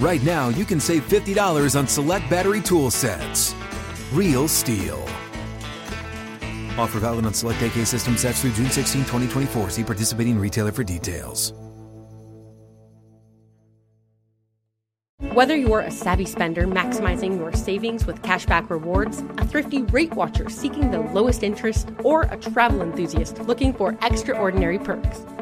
right now you can save $50 on select battery tool sets. Real Steel. Offer valid on select AK system sets through June 16, 2024. See participating retailer for details. Whether you're a savvy spender maximizing your savings with cashback rewards, a thrifty rate watcher seeking the lowest interest, or a travel enthusiast looking for extraordinary perks,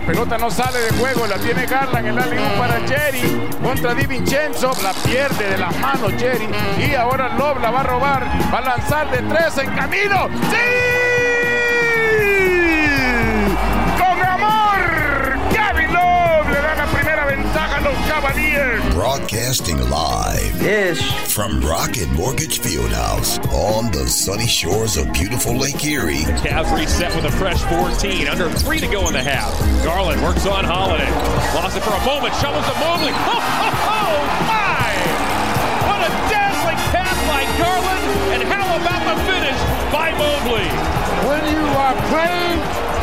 pelota no sale de juego, la tiene Garland, el alley-oop para Jetty contra DiVincenzo, la pierde de las manos Jetty y ahora Love la va a robar, va a lanzar de tres en camino, ¡sí! Broadcasting live, yes, from Rocket Mortgage Fieldhouse on the sunny shores of beautiful Lake Erie. The Cavs reset with a fresh 14, under 3 to go in the half. Garland works on Holiday, lost it for a moment, shovels to Mobley. Oh, oh, oh my! What a dazzling pass by Garland, and how about the finish by Mobley? When you are playing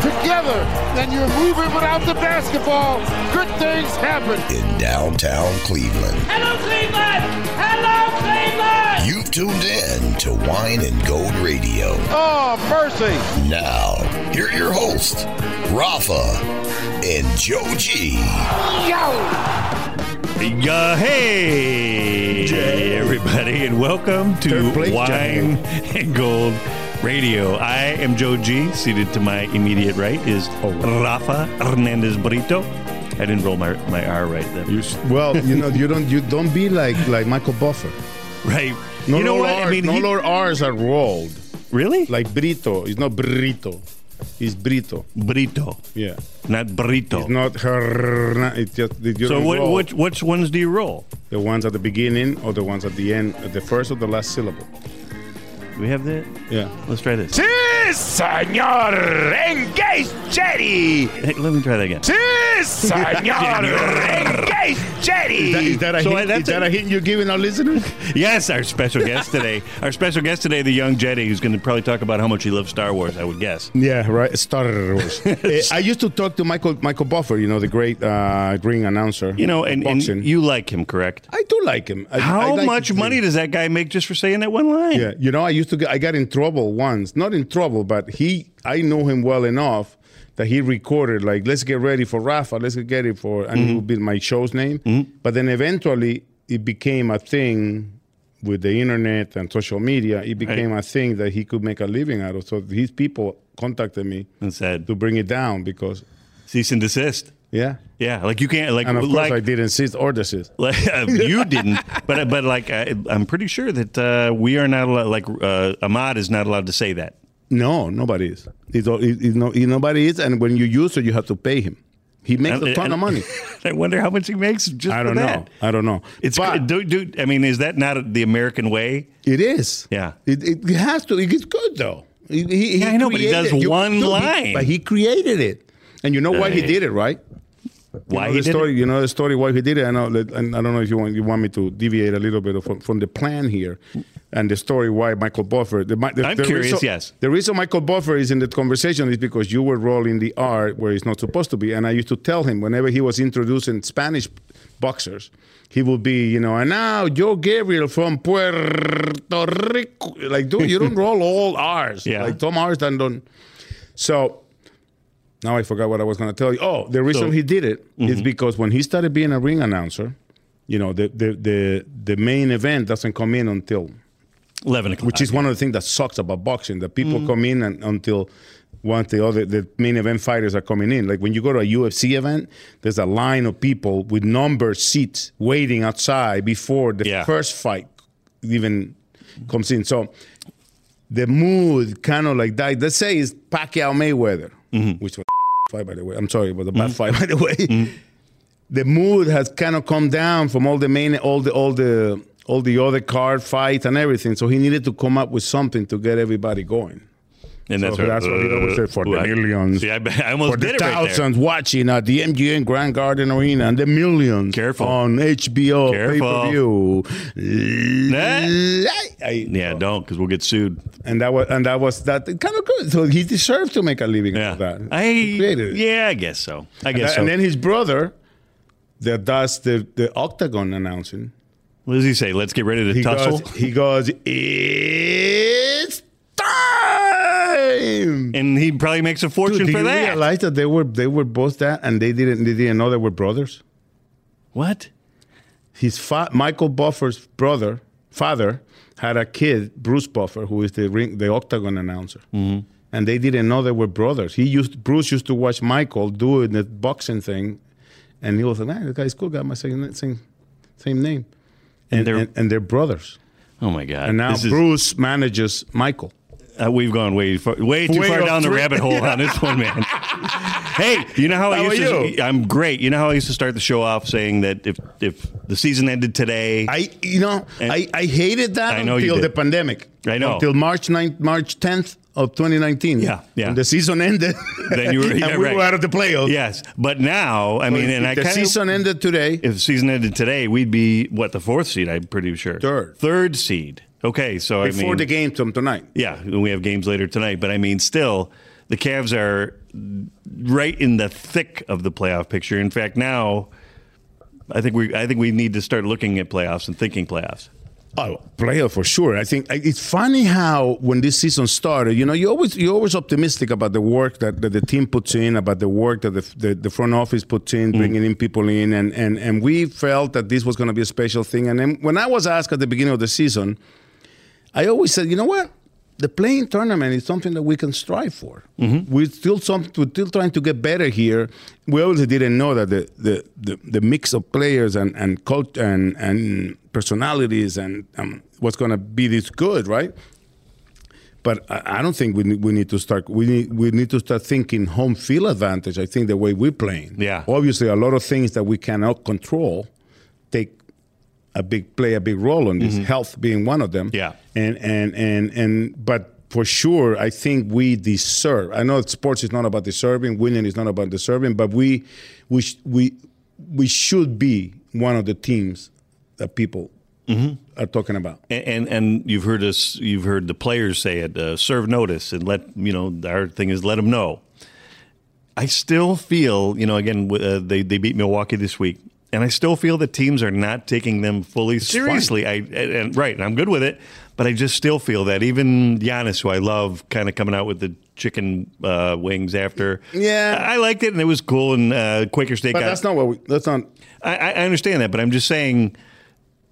together and you're moving without the basketball, good things happen. In downtown Cleveland. Hello, Cleveland! Hello, Cleveland! You've tuned in to Wine and Gold Radio. Oh, mercy! Now, here are your hosts, Rafa and Joji. Yo! Hey! Hey, everybody, and welcome to Wine and Gold Radio. I am Joe G. Seated to my immediate right is Rafa Hernández Brito. I didn't roll my R right then. You don't be like Michael Buffer. Right. No, you know what? R's, I mean, no R's are rolled. Really? Like Brito. It's not Brito. It's Brito. Brito. Yeah. Not Brito. It's not her. It's just which ones do you roll? The ones at the beginning or the ones at the end, at the first or the last syllable. Do we have that? Yeah. Let's try this. Sí, señor. Engage Jetty. Hey, let me try that again. Sí, señor. Engage Jetty. Is that a hint you're giving our listeners? Yes, our special guest today. The young Jetty, who's going to probably talk about how much he loves Star Wars, I would guess. Yeah, right. Star Wars. I used to talk to Michael Buffer, the great ring announcer. And you like him, correct? I do like him. How much money does that guy make just for saying that one line? Yeah, I got in trouble once. Not in trouble, but I know him well enough that he recorded, like, let's get ready for Rafa, let's get ready for, and it would be my show's name. Mm-hmm. But then eventually it became a thing with the internet and social media. It became a thing that he could make a living out of. So his people contacted me and said to bring it down because cease and desist. Yeah. Yeah, like you can't, like, and of course I didn't cease or desist. You didn't, but like I'm pretty sure that we are not allowed. Like Ahmad is not allowed to say that. No, nobody is. Nobody is, and when you use it, you have to pay him. He makes a ton of money. I wonder how much he makes. I don't know. It's good, dude. I mean, is that not the American way? It is. Yeah. It has to. It's good though. I know, but he does one line. But he created it, and you know why he did it, right? Why he did it. I know, and I don't know if you want me to deviate a little bit from the plan here, and the story why Michael Buffer. I'm curious. Yes, the reason Michael Buffer is in the conversation is because you were rolling the R where it's not supposed to be, and I used to tell him whenever he was introducing Spanish boxers, he would be, and now Joe Gabriel from Puerto Rico. Like, dude, you don't roll all R's. Yeah. Like Tom R's and don't. So Now I forgot what I was going to tell you. Oh, the reason he did it is because when he started being a ring announcer, you know, the main event doesn't come in until 11 o'clock. Which is one of the things that sucks about boxing, that people come in and until one the other, the main event fighters are coming in. Like when you go to a UFC event, there's a line of people with numbered seats waiting outside before the first fight even comes in. So the mood kind of like that. Let's say it's Pacquiao Mayweather, which was a fight, by the way. I'm sorry, it was a bad fight, by the way. The mood has kind of come down from all the main, all the other card fights and everything. So he needed to come up with something to get everybody going. And so that's what he always said, for the millions, I almost did it right there. Watching at the MGM Grand Garden Arena, and the millions on HBO pay-per-view. Don't, because we'll get sued. And that was that kind of good. So he deserved to make a living out of that. I guess so. I guess so. And then his brother, that does the Octagon announcing. What does he say? Let's get ready to tussle. He goes, it's time, and he probably makes a fortune for that. Did you realize that they were both that, and they didn't know they were brothers? What? His Michael Buffer's father had a kid, Bruce Buffer, who is the Octagon announcer, and they didn't know they were brothers. Bruce used to watch Michael doing the boxing thing, and he was like, man, the guy's cool, got my same name. And they're brothers. Oh, my God. And now Bruce manages Michael. We've gone way too far down the rabbit hole on this one, man. Hey, you know how I'm great. You know how I used to start the show off saying that if the season ended today. I hated that until the pandemic. I know. Until March 10th of 2019. Yeah. When the season ended. Then you were, we were out of the playoffs. Yes. But now, if the season ended today, we'd be, the fourth seed, I'm pretty sure. Third seed. Okay, so before the game tonight. Yeah, and we have games later tonight. But, still, the Cavs are right in the thick of the playoff picture. In fact, now I think we need to start looking at playoffs and thinking playoffs. Oh, playoff for sure. I think it's funny how when this season started, you're always optimistic about the work that the team puts in, about the work that the front office puts in, bringing in people in, and we felt that this was going to be a special thing. And then when I was asked at the beginning of the season, I always said, you know what? The play-in tournament is something that we can strive for. We're still trying to get better here. We obviously didn't know that the mix of players and coach and personalities and was going to be this good, right? But I don't think we need to start. We need to start thinking home field advantage. I think the way we're playing. Yeah. Obviously, a lot of things that we cannot control play a big role in this, health being one of them. Yeah. But for sure, I think we deserve. I know sports is not about deserving, winning is not about deserving, but we should be one of the teams that people are talking about. And you've heard the players say it, serve notice, and our thing is let them know. I still feel, they beat Milwaukee this week. And I still feel that teams are not taking them fully seriously. And I'm good with it, but I just still feel that even Giannis, who I love, kind of coming out with the chicken wings after. Yeah, I liked it and it was cool. And Quaker State. But that's not what we. That's not. I understand that, but I'm just saying,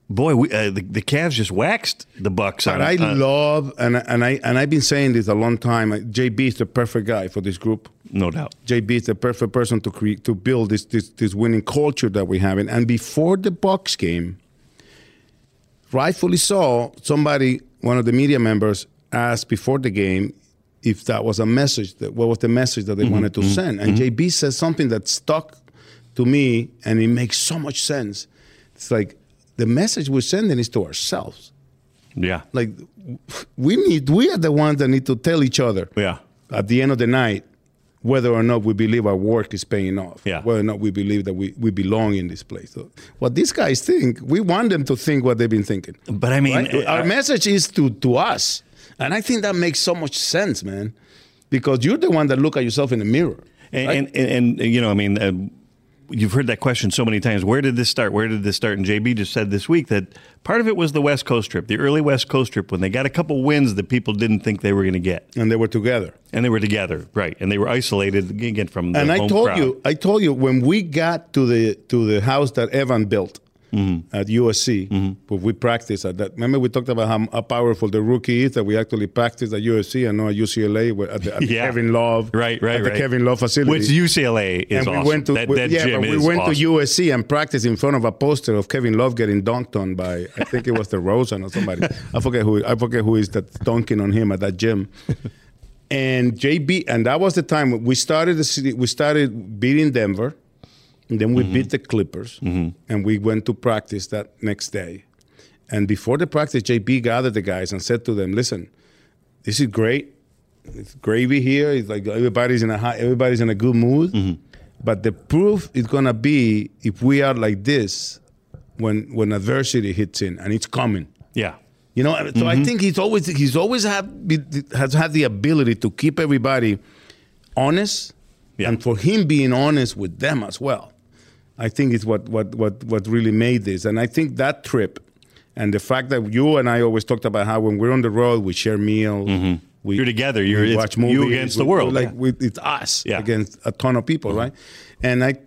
boy, the Cavs just waxed the Bucks. But I've been saying this a long time. J.B. is the perfect guy for this group. No doubt. J.B. is the perfect person to build this winning culture that we have. And before the Bucks game, rightfully so, somebody, one of the media members, asked before the game if that was a message, what was the message that they wanted to send. And J.B. says something that stuck to me, and it makes so much sense. It's like the message we're sending is to ourselves. Yeah. Like we are the ones that need to tell each other at the end of the night, whether or not we believe our work is paying off, whether or not we believe that we belong in this place. So what these guys think, we want them to think what they've been thinking. But right? Our message is to us. And I think that makes so much sense, man, because you're the one that look at yourself in the mirror. And you've heard that question so many times. Where did this start? Where did this start? And J.B. just said this week that part of it was the West Coast trip, the early West Coast trip, when they got a couple wins that people didn't think they were going to get. And they were together. And they were together, right? And they were isolated again from the home crowd. And I told you when we got to the house that Evan built at USC, but we practiced at that. Remember, we talked about how powerful the rookie is, that we actually practiced at USC and not at UCLA, at the Kevin Love, right. The Kevin Love facility. Which UCLA is awesome. We went to USC and practiced in front of a poster of Kevin Love getting dunked on by, I think it was the DeRozan or somebody. I forget who is that dunking on him at that gym. And JB, and that was the time we started beating Denver. And then we beat the Clippers, and we went to practice that next day. And before the practice, J.B. gathered the guys and said to them, "Listen, this is great. It's gravy here. It's like everybody's in a good mood. But the proof is gonna be if we are like this when adversity hits in, and it's coming. Yeah, you know. So I think he's always had the ability to keep everybody honest, and for him being honest with them as well." I think it's what really made this. And I think that trip and the fact that you and I always talked about how when we're on the road, we share meals. You're together. We watch movies. You against the world. It's us against a ton of people, right? And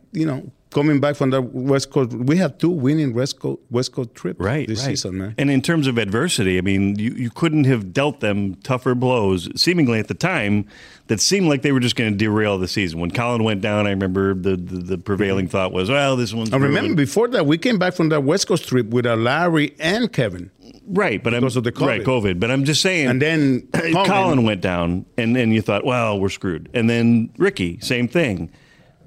coming back from the West Coast, we have two winning West Coast trips this season, man. And in terms of adversity, I mean, you couldn't have dealt them tougher blows, seemingly at the time, that seemed like they were just going to derail the season. When Collin went down, I remember the prevailing thought was, well, this one's I remember ruined. Before that, we came back from that West Coast trip with Larry and Kevin. Right, but because of the COVID. Right, COVID. But I'm just saying. And then Collin went down, and then you thought, well, we're screwed. And then Ricky, same thing.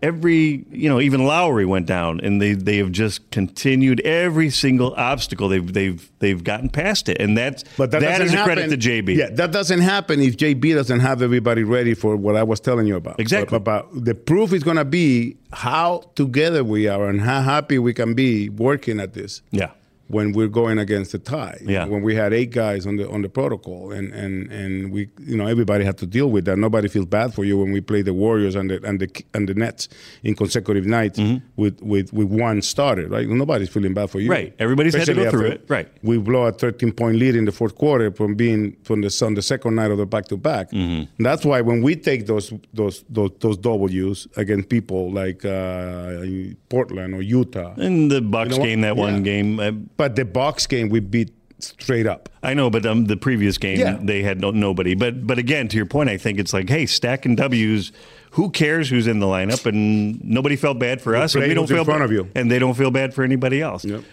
Even Lowry went down, and they have just continued every single obstacle. They've gotten past it, and that is a credit to JB. Yeah, that doesn't happen if JB doesn't have everybody ready for what I was telling you about. Exactly. But the proof is going to be how together we are and how happy we can be working at this. Yeah. When we're going against the tide. Yeah. When we had 8 guys on the protocol and we everybody had to deal with that. Nobody feels bad for you when we play the Warriors and the Nets in consecutive nights with one starter, right? Nobody's feeling bad for you. Right. Everybody's especially had to go through it. Right. We blow a 13-point lead in the fourth quarter from the second night of the back-to-back. And that's why when we take those W's against people like Portland or Utah. And the Bucks game, that one game. But the Bucks game, we beat straight up. I know, but the previous game, they had nobody. But again, to your point, I think it's like, hey, stacking W's, who cares who's in the lineup? And nobody felt bad for us. And we don't feel bad in front of you. And they don't feel bad for anybody else. Yep.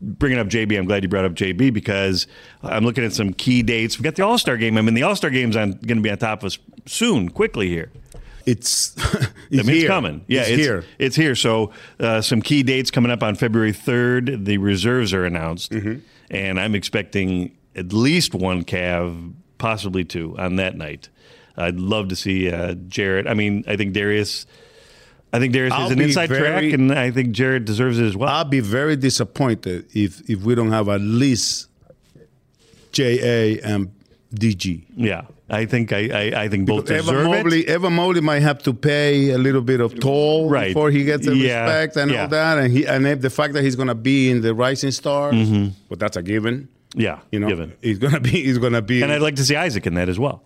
Bringing up JB, I'm glad you brought up JB because I'm looking at some key dates. We've got the All-Star Game. I mean, the All-Star Game's going to be on top of us soon, quickly here. It's coming. Yeah, it's here. It's here. So some key dates coming up on February 3rd. The reserves are announced, and I'm expecting at least one Cav, possibly 2 on that night. I'd love to see Jarrett. I mean, I think Darius is an inside track, and I think Jarrett deserves it as well. I'll be very disappointed if we don't have at least J.A. and DG. Yeah. I think both deserve it. Evan Mobley might have to pay a little bit of toll before he gets the respect and all that, and the fact that he's going to be in the Rising Stars, but that's a given. Yeah, given. He's going to be. And I'd like to see Isaac in that as well.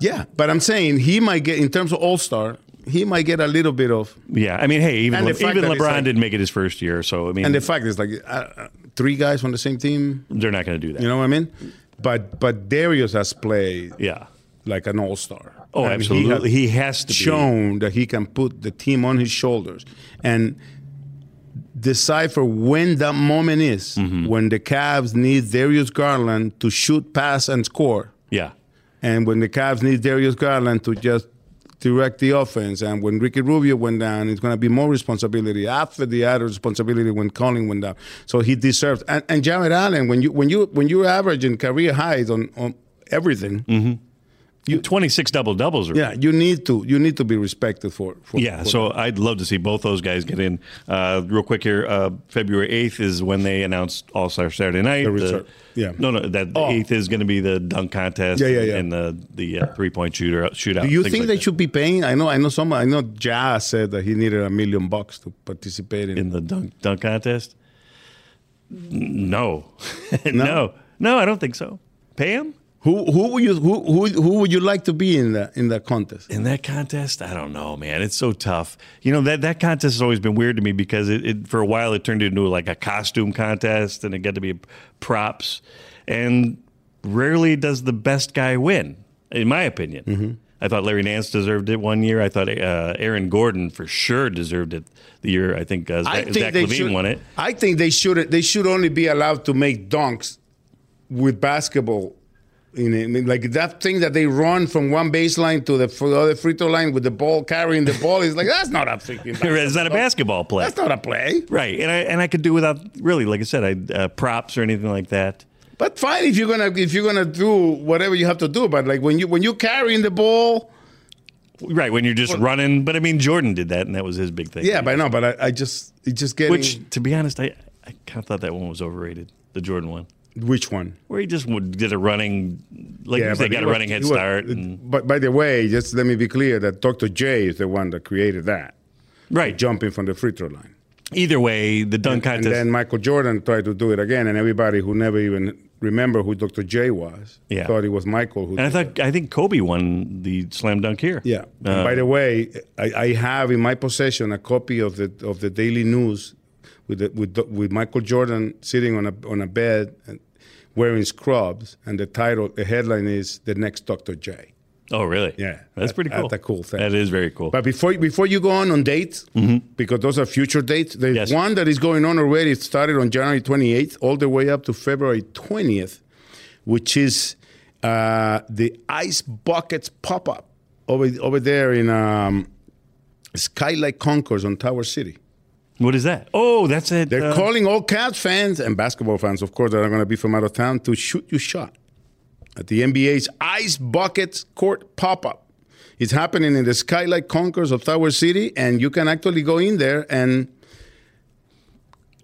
Yeah, but I'm saying he might get in terms of All-Star. He might get a little bit of. Yeah, I mean, hey, even LeBron didn't make it his first year, so I mean. And the fact is, 3 guys from the same team. They're not going to do that. You know what I mean? But Darius has played. Yeah. Like an all-star. Oh, and absolutely. He has to shown that he can put the team on his shoulders and decipher when that moment is when the Cavs need Darius Garland to shoot, pass, and score. Yeah. And when the Cavs need Darius Garland to just direct the offense. And when Ricky Rubio went down, it's going to be more responsibility after the added responsibility when Collin went down. So he deserves. And Jared Allen, when you're averaging career highs on everything. 26 double-doubles. Yeah, you need to be respected for so I'd love to see both those guys get in. Real quick here, February 8th is when they announced All-Star Saturday Night. The 8th is going to be the dunk contest and the three-point shootout. Do you think they should be paying? I know Ja said that he needed $1 million to participate in the dunk contest. No. No, I don't think so. Pay him? Who would you like to be in that contest? In that contest, I don't know, man. It's so tough. You know, that contest has always been weird to me because it for a while it turned into like a costume contest and it got to be props, and rarely does the best guy win, in my opinion. Mm-hmm. I thought Larry Nance deserved it one year. I thought Aaron Gordon for sure deserved it the year I think Zach LaVine won it. I think they should only be allowed to make dunks with basketball. Like that thing that they run from one baseline to the other free throw line with the ball, carrying the ball, is like, that's not a freaking basketball. It's not a basketball play. That's not a play. Right. And I could do without, really, like I said, props or anything like that. But fine if you're gonna do whatever you have to do. But like when you're carrying the ball. Right, when you're just running. But I mean, Jordan did that, and that was his big thing. Yeah, but no, but I just getting. Which, to be honest, I kind of thought that one was overrated, the Jordan one. Which one? Where he just did a running, they got a running head start. But by the way, just let me be clear that Dr. J is the one that created that. Right. Jumping from the free throw line. Either way, the dunk contest. And then Michael Jordan tried to do it again, and everybody who never even remember who Dr. J was thought it was Michael who did it. I think Kobe won the slam dunk here. Yeah. And by the way, I have in my possession a copy of the Daily News with Michael Jordan sitting on a bed and wearing scrubs, and the headline is "The Next Dr. J." Oh, really? Yeah, that's pretty cool. That's a cool thing. That is very cool. But before you go on dates, mm-hmm. because those are future dates, there's one that is going on already. It started on January 28th, all the way up to February 20th, which is the Ice Buckets pop up over there in Skylight Concourse on Tower City. What is that? Oh, that's it. They're calling all Cavs fans and basketball fans, of course, that are going to be from out of town to shoot your shot at the NBA's Ice Buckets Court pop-up. It's happening in the Skylight Concourse of Tower City, and you can actually go in there and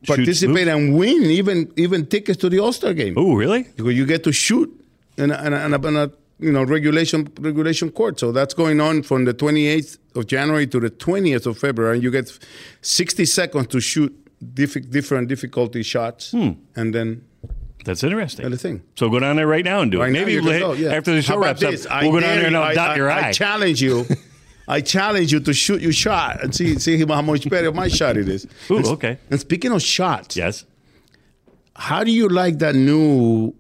participate and win even tickets to the All-Star Game. Oh, really? You get to shoot in a regulation court. So that's going on from the 28th of January to the 20th of February. You get 60 seconds to shoot different difficulty shots, and then that's interesting. That's the thing. So go down there right now and do it. Maybe after the show wraps up, we'll go down there and dot your eye. I challenge you to shoot your shot and see how much better my shot it is. Ooh, okay. And speaking of shots, yes. How do you like that new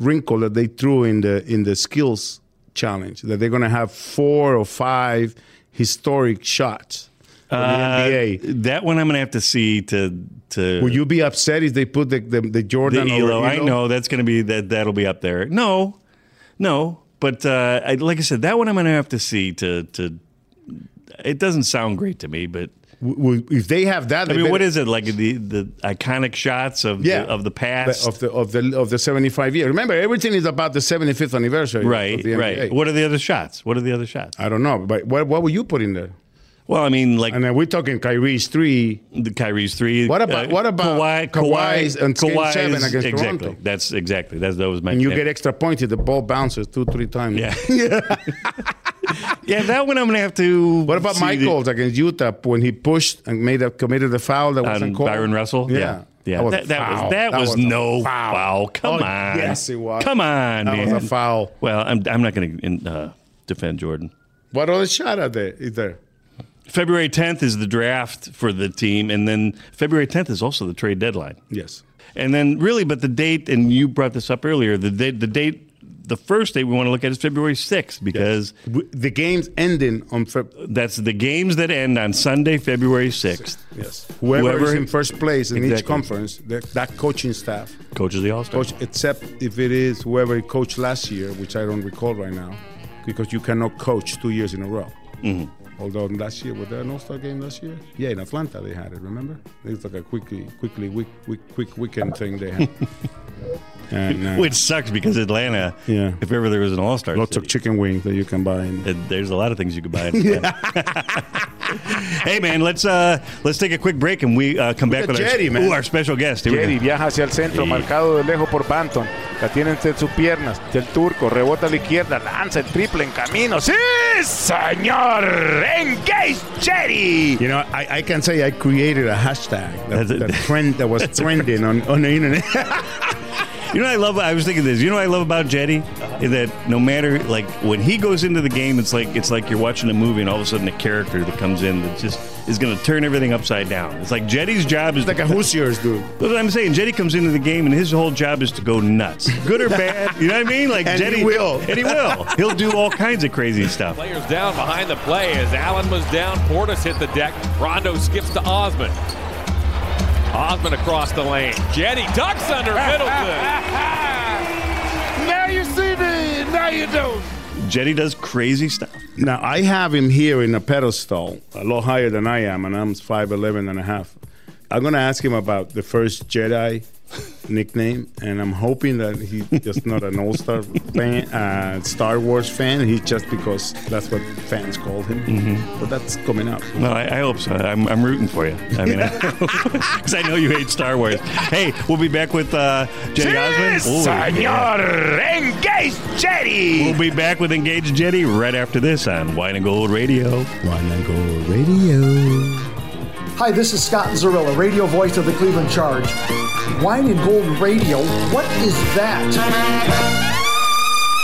wrinkle that they threw in the skills challenge, that they're going to have 4 or 5 historic shots in the NBA? That one I'm going to have to see to. Will you be upset if they put the Jordan over Elo? I know that's going to be that'll be up there. No, but like I said, that one I'm going to have to see to. It doesn't sound great to me, but. If they have that, what is it like the iconic shots of the past of the 75 years? Remember, everything is about the 75th anniversary. Right, of the NBA. Right. What are the other shots? I don't know, but what would you put in there? Well, I mean, like, and then we're talking Kyrie's three. What about Kawhi's and Game 7 against Toronto? That was my. And you get extra points if the ball bounces 2-3 times. Yeah. Yeah, that one I'm going to have to. What about Michaels against Utah when he pushed and committed a foul that wasn't called? Byron Russell? Yeah. That was no foul. Come on. Yes, it was. Come on, man. That was a foul. Well, I'm not going to defend Jordan. What other shot is there? February 10th is the draft for the team, and then February 10th is also the trade deadline. Yes. And then really, but the date, and you brought this up earlier, the date. The first date we want to look at is February 6th because the games ending on February. That's the games that end on Sunday, February 6th. Yes. Whoever is in first place in each conference, that coaching staff. Coaches the All-Star. Except if it is whoever coached last year, which I don't recall right now, because you cannot coach 2 years in a row. Mm-hmm. Although last year, was there an All-Star game last year? Yeah, in Atlanta they had it, remember? It was like a quick weekend thing they had. And which sucks because Atlanta, if ever there was an all-star lots city, of chicken wings that you can buy. There's a lot of things you can buy in Atlanta. Hey, man, let's take a quick break and we come back with Jetty, our special guest. Jetty viaja hacia el centro, marcado de lejos por Banton. La tiene entre sus piernas. Del turco, rebota a la izquierda, lanza el triple en camino. ¡Sí, señor! Engage Jetty! You know, I can say I created a hashtag, the trend that was trending on the internet. You know what I love? I was thinking this. You know what I love about Jetty? Is that no matter, like, when he goes into the game, it's like you're watching a movie and all of a sudden a character that comes in that just is going to turn everything upside down. It's like Jetty's job is... It's like a Hoosiers, dude. That's what I'm saying. Jetty comes into the game and his whole job is to go nuts. Good or bad. You know what I mean? Like and Jetty will. And he will. He'll do all kinds of crazy stuff. Players down behind the play as Allen was down. Portis hit the deck. Rondo skips to Osmond. Osmond across the lane. Jetty ducks under Middleton. Now you see me. Now you don't. Jetty does crazy stuff. Now, I have him here in a pedestal, a lot higher than I am, and I'm 5'11 and a half. I'm going to ask him about the first Jedi nickname, and I'm hoping that he's just not an all-star fan, Star Wars fan. He's just because that's what fans called him. Mm-hmm. But that's coming up. No, I hope so. I'm rooting for you. I mean, because I know you hate Star Wars. Hey, we'll be back with Jetty Osmond. Senor Engage Jetty. We'll be back with Engage Jetty right after this on Wine and Gold Radio. Wine and Gold Radio. Hi, this is Scott Zerilla, radio voice of the Cleveland Charge. Wine and Gold Radio, what is that?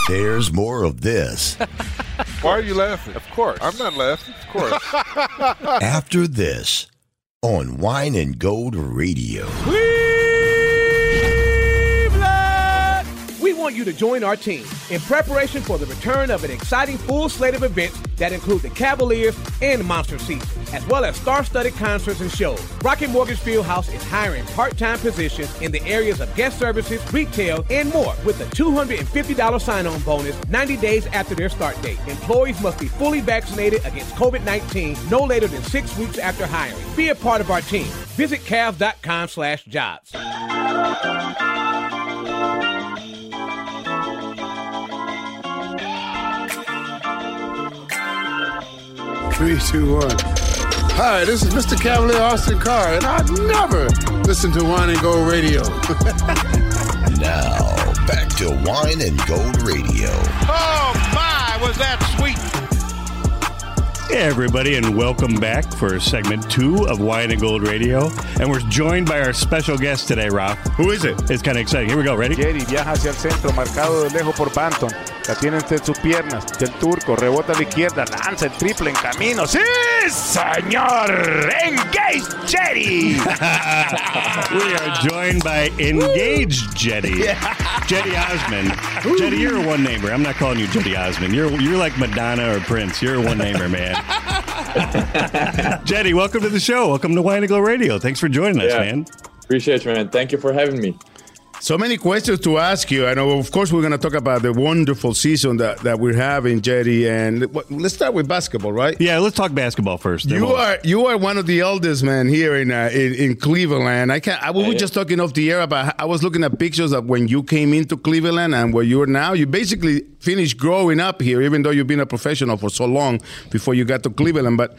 There's more of this. Why are you laughing? Of course. I'm not laughing. Of course. After this, on Wine and Gold Radio. Cleveland! We want you to join our team in preparation for the return of an exciting full slate of events that include the Cavaliers and Monster Season, as well as star-studded concerts and shows. Rocket Mortgage Fieldhouse is hiring part-time positions in the areas of guest services, retail, and more with a $250 sign-on bonus 90 days after their start date. Employees must be fully vaccinated against COVID-19 no later than 6 weeks after hiring. Be a part of our team. Visit Cavs.com/jobs. Three, two, one. Hi, this is Mr. Cavalier Austin Carr, and I never listen to Wine and Gold Radio. Now, back to Wine and Gold Radio. Oh, my, was that sweet. Hey, everybody, and welcome back for segment 2 of Wine and Gold Radio. And we're joined by our special guest today, Rob. Who is it? It's kind of exciting. Here we go. Ready? Jetty viaja hacia el centro, marcado de lejos por Banton. La tiene entre sus piernas, del turco, rebota a la izquierda, lanza el triple en camino. ¡Sí, señor! Engage Jetty! We are joined by Engage Jetty. Yeah. Jetty Osmond. Ooh. Jetty, you're a one-namer. I'm not calling you Jetty Osmond. You're like Madonna or Prince. You're a one-namer, man. Jetty, welcome to the show. Welcome to Wine & Glow Radio. Thanks for joining us, man. Appreciate you, man. Thank you for having me. So many questions to ask you. I know, of course, we're going to talk about the wonderful season that we're having, Jetty. And let's start with basketball, right? Yeah, let's talk basketball first. You are one of the eldest men here in Cleveland. We were just talking off the air about. I was looking at pictures of when you came into Cleveland and where you are now. You basically finished growing up here, even though you've been a professional for so long before you got to Cleveland. But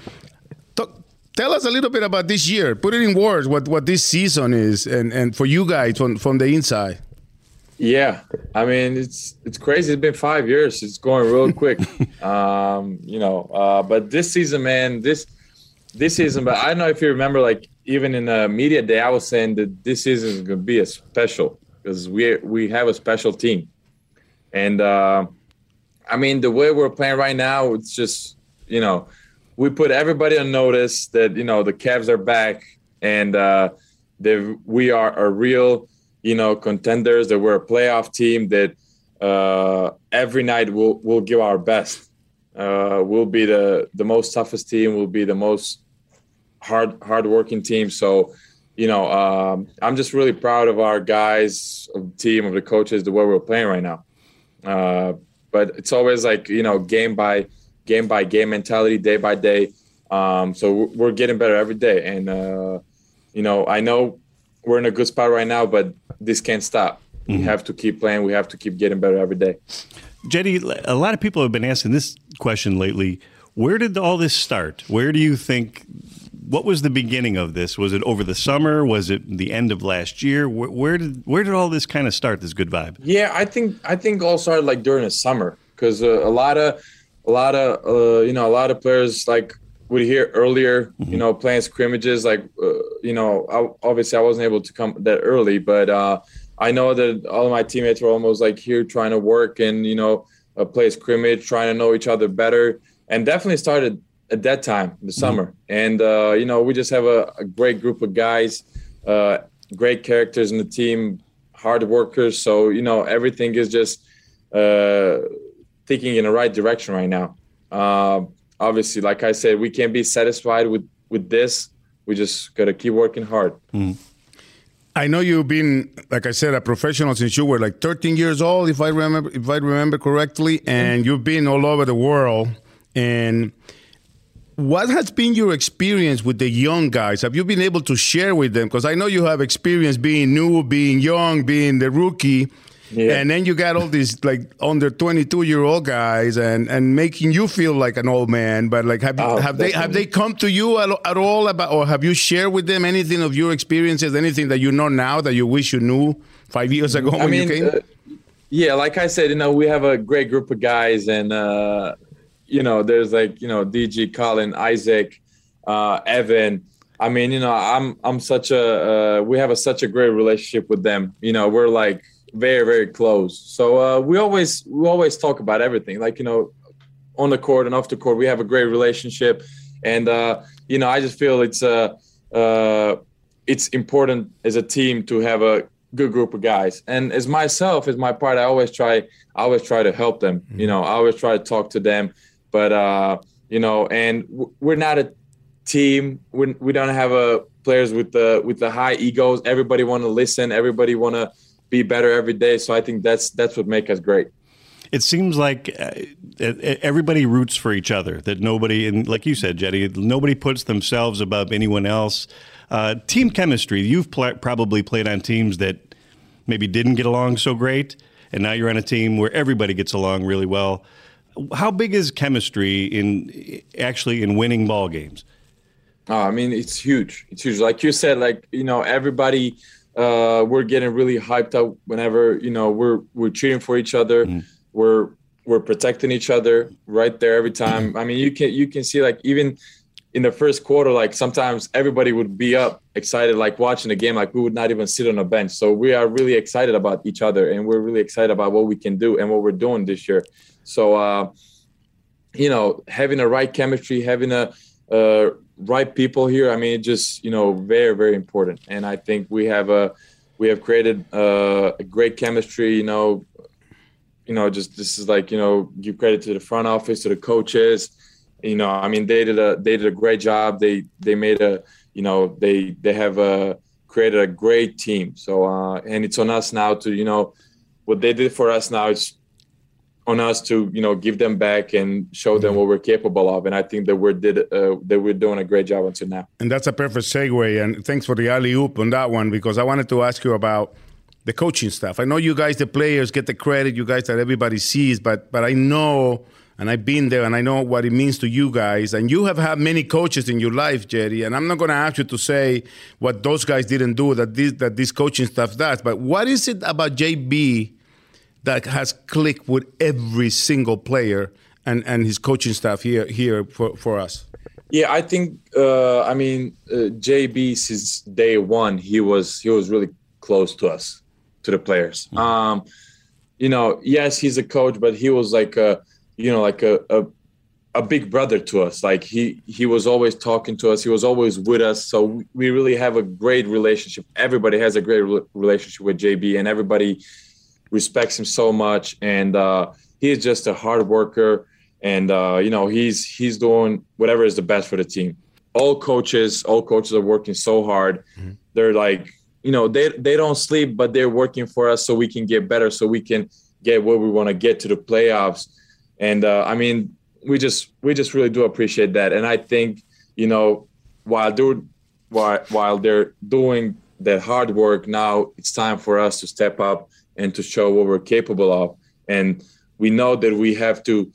tell us a little bit about this year. Put it in words, what this season is and for you guys from the inside. Yeah, I mean, it's crazy. It's been 5 years. It's going real quick. But this season, man, this season, but I don't know if you remember, like, even in the media day, I was saying that this season is going to be a special because we have a special team. And, I mean, the way we're playing right now, it's just, you know, we put everybody on notice that, you know, the Cavs are back and we are a real, you know, contenders, that we're a playoff team, that every night we'll give our best. We'll be the most toughest team. We'll be the most hardworking team. So, you know, I'm just really proud of our guys, of the team, of the coaches, the way we're playing right now. But it's always like, you know, game by game mentality, day by day. So we're getting better every day. And, you know, I know we're in a good spot right now, but this can't stop. We have to keep playing. We have to keep getting better every day. Jetty, a lot of people have been asking this question lately. Where did all this start? Where do you think, what was the beginning of this? Was it over the summer? Was it the end of last year? Where did all this kind of start, this good vibe? Yeah, I think all started like during the summer, because a lot of players, like, would hear earlier, playing scrimmages, like, obviously I wasn't able to come that early, but I know that all of my teammates were almost like here trying to work and, play scrimmage, trying to know each other better. And definitely started at that time, the summer. And, we just have a great group of guys, great characters in the team, hard workers. So, everything is just thinking in the right direction right now. Obviously, like I said, we can't be satisfied with this. We just got to keep working hard. I know you've been, like I said, a professional since you were like 13 years old, if I remember correctly, and you've been all over the world. And what has been your experience with the young guys? Have you been able to share with them? Because I know you have experience being new, being young, being the rookie. Yeah. And then you got all these like under 22-year-old guys and making you feel like an old man. But like, have they come to you at all about, or have you shared with them anything of your experiences, anything that you know now that you wish you knew 5 years ago when you came? Yeah, like I said, we have a great group of guys, and there's like DG, Collin, Isaac, Evan. I mean, I'm such a we have such a great relationship with them. We're like very, very close. So we always talk about everything, like, on the court and off the court. We have a great relationship, and I just feel it's important as a team to have a good group of guys. And as my part, I always try to help them. I always try to talk to them. But and we're not a team. We don't have players with the high egos. Everybody want to listen. Everybody want to be better every day. So I think that's what makes us great. It seems like everybody roots for each other, that nobody, and like you said, Jetty, nobody puts themselves above anyone else. Team chemistry, you've probably played on teams that maybe didn't get along so great, and now you're on a team where everybody gets along really well. How big is chemistry in winning ball games? I mean, it's huge. It's huge. Like you said, like, everybody... we're getting really hyped up whenever, we're cheering for each other. We're protecting each other right there every time. I mean, you can see, like, even in the first quarter, like, sometimes everybody would be up excited, like, watching the game. Like, we would not even sit on a bench. So we are really excited about each other, and we're really excited about what we can do and what we're doing this year. So, having the right chemistry, having right people here, I mean, just, very, very important. And I think we have created a great chemistry, just, this is like, give credit to the front office, to the coaches, I mean, they did a great job. They made a, they have created a great team. So, and it's on us now to, what they did for us now, it's on us to, give them back and show them what we're capable of. And I think that we're doing a great job until now. And that's a perfect segue. And thanks for the alley-oop on that one, because I wanted to ask you about the coaching staff. I know you guys, the players, get the credit, you guys, that everybody sees, but I know, and I've been there, and I know what it means to you guys. And you have had many coaches in your life, Jetty, and I'm not going to ask you to say what those guys didn't do that this coaching staff does, but what is it about J.B., that has clicked with every single player and his coaching staff here for us? Yeah, I think JB, since day one, he was really close to us, to the players. Yes, he's a coach, but he was like a big brother to us. Like he was always talking to us. He was always with us. So we really have a great relationship. Everybody has a great relationship with JB, and everybody respects him so much, and he's just a hard worker, and he's doing whatever is the best for the team. All coaches are working so hard. They're like, they don't sleep, but they're working for us so we can get better, so we can get where we want to get to the playoffs. And I mean, we just really do appreciate that. And I think while they're doing that hard work now, it's time for us to step up and to show what we're capable of. And we know that we have to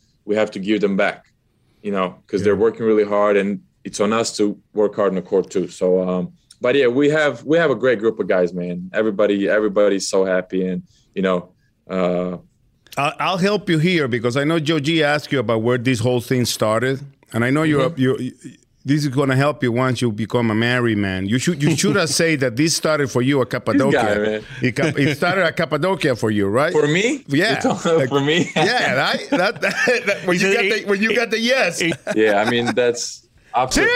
give them back, because they're working really hard, and it's on us to work hard on the court too. So, but yeah, we have a great group of guys, man. Everybody's so happy, and I'll help you here, because I know Joji asked you about where this whole thing started, and I know you're this is going to help you once you become a married man. You should have said that this started for you at Cappadocia. This guy, man. It started at Cappadocia for you, right? For me? Yeah. For me? Yeah, right? When you got the yes. Yeah, I mean, that's... Sí,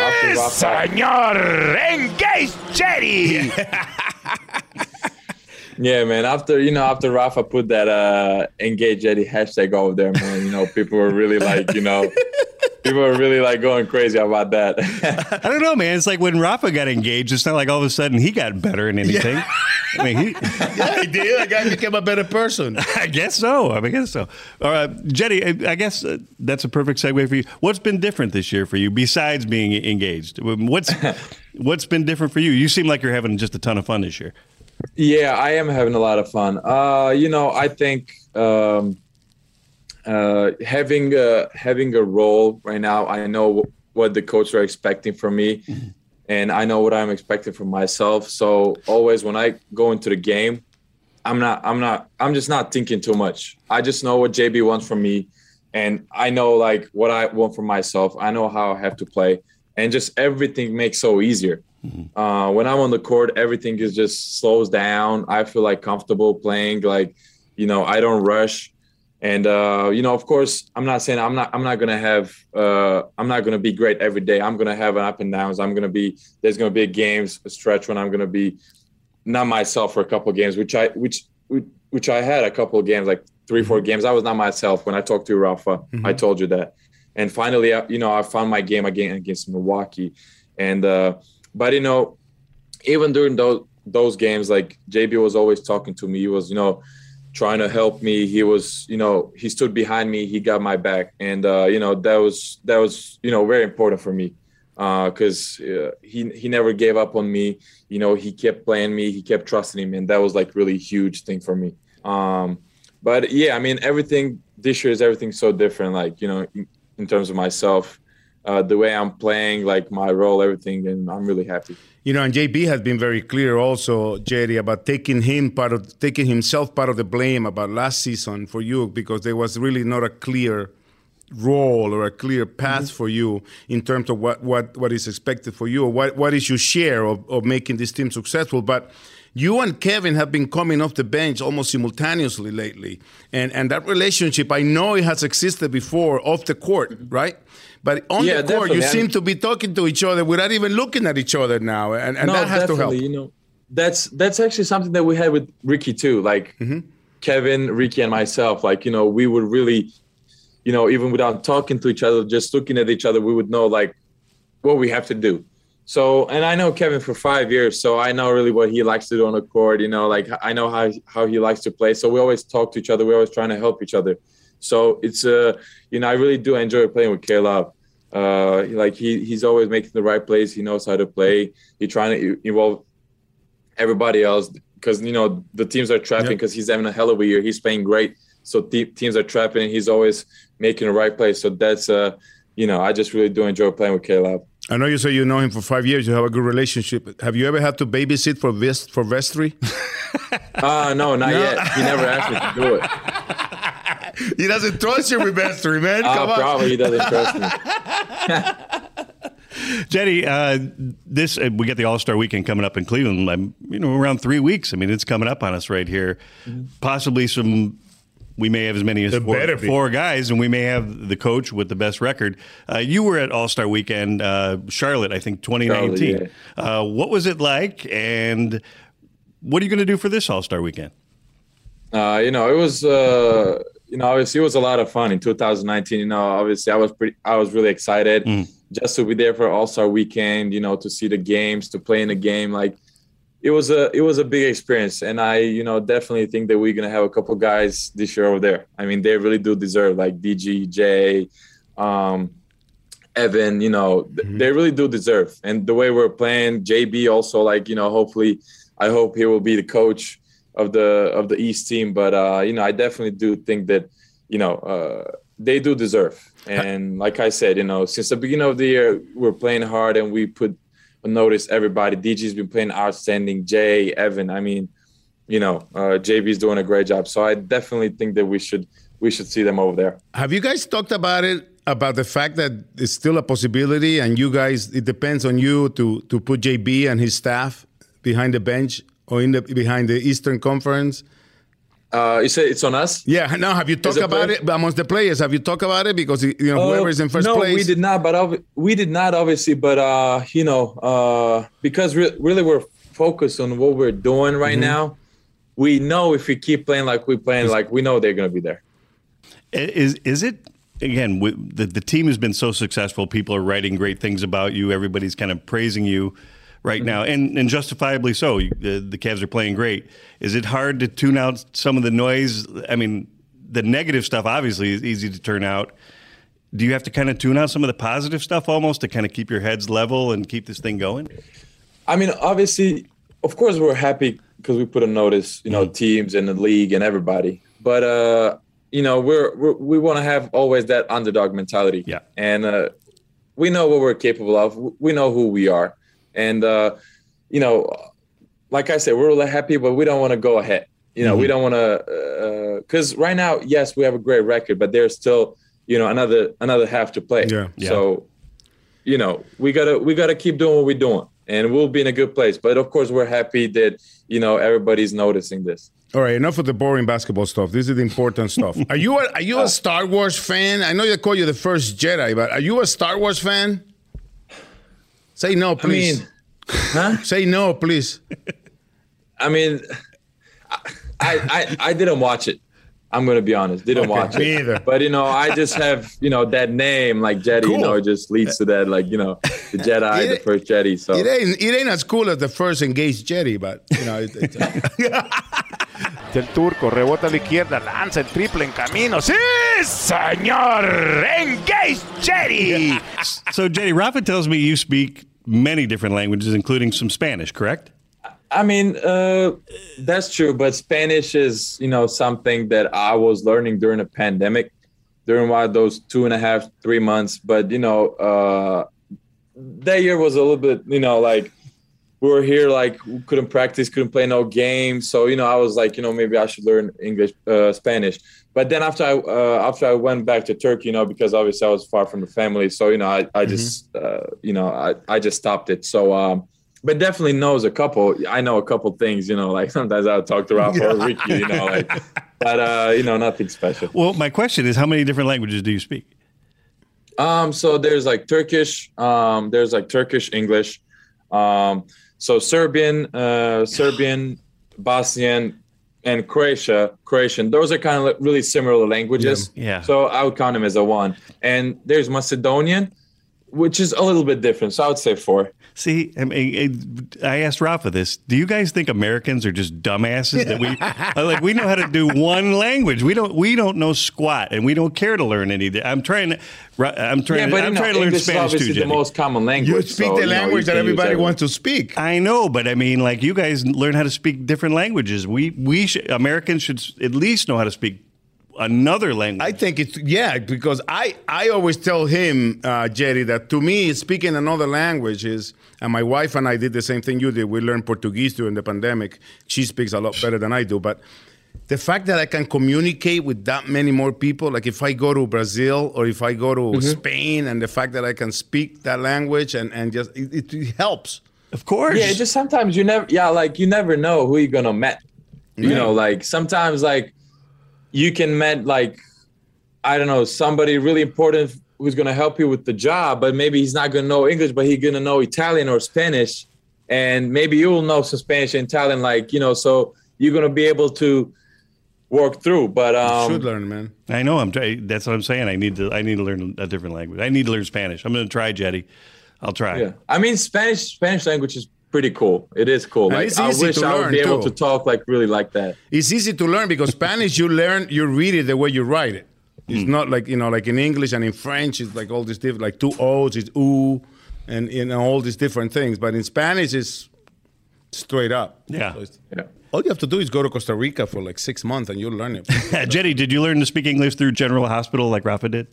señor! Engage Jetty! Yeah, man. After Rafa put that Engage Jetty hashtag over there, man, people were really like, people are really like going crazy about that. I don't know, man. It's like when Rafa got engaged, it's not like all of a sudden he got better in anything. Yeah. He did. That guy became a better person. I guess so. All right, Jetty, I guess that's a perfect segue for you. What's been different this year for you besides being engaged? What's been different for you? You seem like you're having just a ton of fun this year. Yeah, I am having a lot of fun. I think... having a role right now, I know what the coaches are expecting from me, and I know what I'm expecting from myself. So always when I go into the game, I'm just not thinking too much. I just know what J.B. wants from me, and I know like what I want from myself. I know how I have to play, and just everything makes so easier. Mm-hmm. When I'm on the court, everything is just slows down. I feel like comfortable playing. Like, I don't rush. And, of course, I'm not saying I'm not going to be great every day. I'm going to have an up and downs. There's going to be a games, a stretch when I'm going to be not myself for a couple of games, which I had a couple of games, like 3-4 games. I was not myself when I talked to Rafa. Mm-hmm. I told you that. And finally, I found my game again against Milwaukee. And, but, even during those games, like JB was always talking to me. He was, trying to help me. He was, he stood behind me. He got my back. And, that was, very important for me, because he never gave up on me. He kept playing me. He kept trusting him. And that was like really huge thing for me. But yeah, I mean, everything this year is so different. Like, in terms of myself, the way I'm playing, like my role, everything. And I'm really happy. And J.B. has been very clear also, Jerry, about taking himself part of the blame about last season for you, because there was really not a clear role or a clear path for you in terms of what is expected for you, or what is your share of making this team successful. But you and Kevin have been coming off the bench almost simultaneously lately. And that relationship, I know it has existed before off the court, right? But on the court, definitely. You seem to be talking to each other without even looking at each other now. And that has to help. That's actually something that we had with Ricky too. Like Kevin, Ricky, and myself, like, we would really, even without talking to each other, just looking at each other, we would know like what we have to do. So, and I know Kevin for 5 years, so I know really what he likes to do on the court, like I know how he likes to play. So we always talk to each other. We're always trying to help each other. So it's, I really do enjoy playing with K Love. Like he's always making the right plays. He knows how to play. He's trying to involve everybody else because, the teams are trapping because he's having a hell of a year. He's playing great. So teams are trapping and he's always making the right play. So that's, I just really do enjoy playing with K Love. I know you say you know him for 5 years. You have a good relationship. Have you ever had to babysit for vestry? No, not yet. He never asked me to do it. He doesn't trust you with vestry, man. Come on. Probably he doesn't trust me. Jetty, we got the All-Star Weekend coming up in Cleveland. Around 3 weeks. I mean, it's coming up on us right here. Possibly some. We may have as many as four guys, and we may have the coach with the best record. You were at All-Star Weekend, Charlotte, I think, 2019. Charlotte, yeah. What was it like, and what are you going to do for this All-Star Weekend? It was, obviously it was a lot of fun in 2019. Obviously I was really excited just to be there for All-Star Weekend, to see the games, to play in a game, like, It was a big experience, and I definitely think that we're gonna have a couple guys this year over there. I mean, they really do deserve, like DG, Jay, Evan. They really do deserve. And the way we're playing, JB also, like hopefully, I hope he will be the coach of the East team. But, I definitely do think that, they do deserve. And like I said, since the beginning of the year, we're playing hard and we put a notice everybody. DG's been playing outstanding. Jay, Evan, J.B.'s doing a great job. So I definitely think that we should see them over there. Have you guys talked about it, about the fact that it's still a possibility and you guys, it depends on you to put J.B. and his staff behind the bench or behind the Eastern Conference? You say it's on us? Yeah. Now, have you talked about it amongst the players? Have you talked about it? Because, whoever is in first place. No, we did not. But we did not, obviously. But, because really we're focused on what we're doing right now. We know if we keep playing like we're playing, like we know they're going to be there. Is it, again, the team has been so successful. People are writing great things about you. Everybody's kind of praising you right now, and justifiably so. The Cavs are playing great. Is it hard to tune out some of the noise? I mean, the negative stuff obviously is easy to turn out. Do you have to kind of tune out some of the positive stuff almost to kind of keep your heads level and keep this thing going? I mean, obviously, of course, we're happy because we put a notice, teams and the league and everybody. But, we want to have always that underdog mentality. Yeah. And we know what we're capable of. We know who we are. And, like I said, we're really happy, but we don't want to go ahead. We don't want to, because right now, yes, we have a great record, but there's still, another half to play. Yeah. So, we gotta keep doing what we're doing, and we'll be in a good place. But of course, we're happy that everybody's noticing this. All right, enough of the boring basketball stuff. This is the important stuff. Are you a Star Wars fan? I know they call you the first Jedi, but are you a Star Wars fan? Say no, please. I mean, huh? Say no, please. I mean, I didn't watch it. I'm going to be honest. Didn't watch it. Me either. But, I just have, that name, like Jetty, cool. It just leads to that, like, the Jedi, the first Jetty. So it ain't as cool as the first Engage Jetty, but, Del Turco, rebota a la izquierda, lanza el triple en camino. ¡Sí, señor! Engage Jetty! So, Jetty, Rafa tells me you speak many different languages, including some Spanish, correct? I mean, that's true, but Spanish is, something that I was learning during the pandemic, during those 2.5, 3 months. But, that year was a little bit, like we were here, like couldn't practice, couldn't play no games. So, I was like, maybe I should learn English, Spanish. But then after I went back to Turkey, because obviously I was far from the family. So, I just stopped it. So, but definitely knows a couple. I know a couple things, like sometimes I'll talk to Rafa or Ricky, but, nothing special. Well, my question is, how many different languages do you speak? So there's like Turkish, English. So Serbian, Bosnian, and Croatian. Those are kind of like really similar languages. Yeah. So I would count them as a one. And there's Macedonian, which is a little bit different. So I would say 4. See, I mean, I asked Rafa this. Do you guys think Americans are just dumbasses that we know how to do one language? We don't know squat, and we don't care to learn any. I'm trying to learn Spanish too. English is obviously the most common language. You speak the language that everybody wants to speak. I know, but I mean, like you guys learn how to speak different languages. Americans should at least know how to speak another language. I think it's, because I always tell him, Jerry, that to me, speaking another language is, and my wife and I did the same thing you did. We learned Portuguese during the pandemic. She speaks a lot better than I do. But the fact that I can communicate with that many more people, like if I go to Brazil or if I go to Spain, and the fact that I can speak that language and just, it helps. Of course. Yeah, just sometimes you never know who you're going to meet. Right. Sometimes you can meet, somebody really important who's going to help you with the job, but maybe he's not going to know English, but he's going to know Italian or Spanish. And maybe you will know some Spanish and Italian, so you're going to be able to work through. But you should learn, man. I know. That's what I'm saying. I need to learn a different language. I need to learn Spanish. I'm going to try, Jetty. I'll try. Yeah. I mean, Spanish language is pretty cool. It is cool. I wish I would be able to talk really like that. It's easy to learn because Spanish you read it the way you write it. It's not like in English and in French, it's like all these different, like two O's, it's ooh, and all these different things. But in Spanish, it's straight up. Yeah. So it's, All you have to do is go to Costa Rica for like 6 months and you'll learn it. Jetty, did you learn to speak English through General Hospital like Rafa did?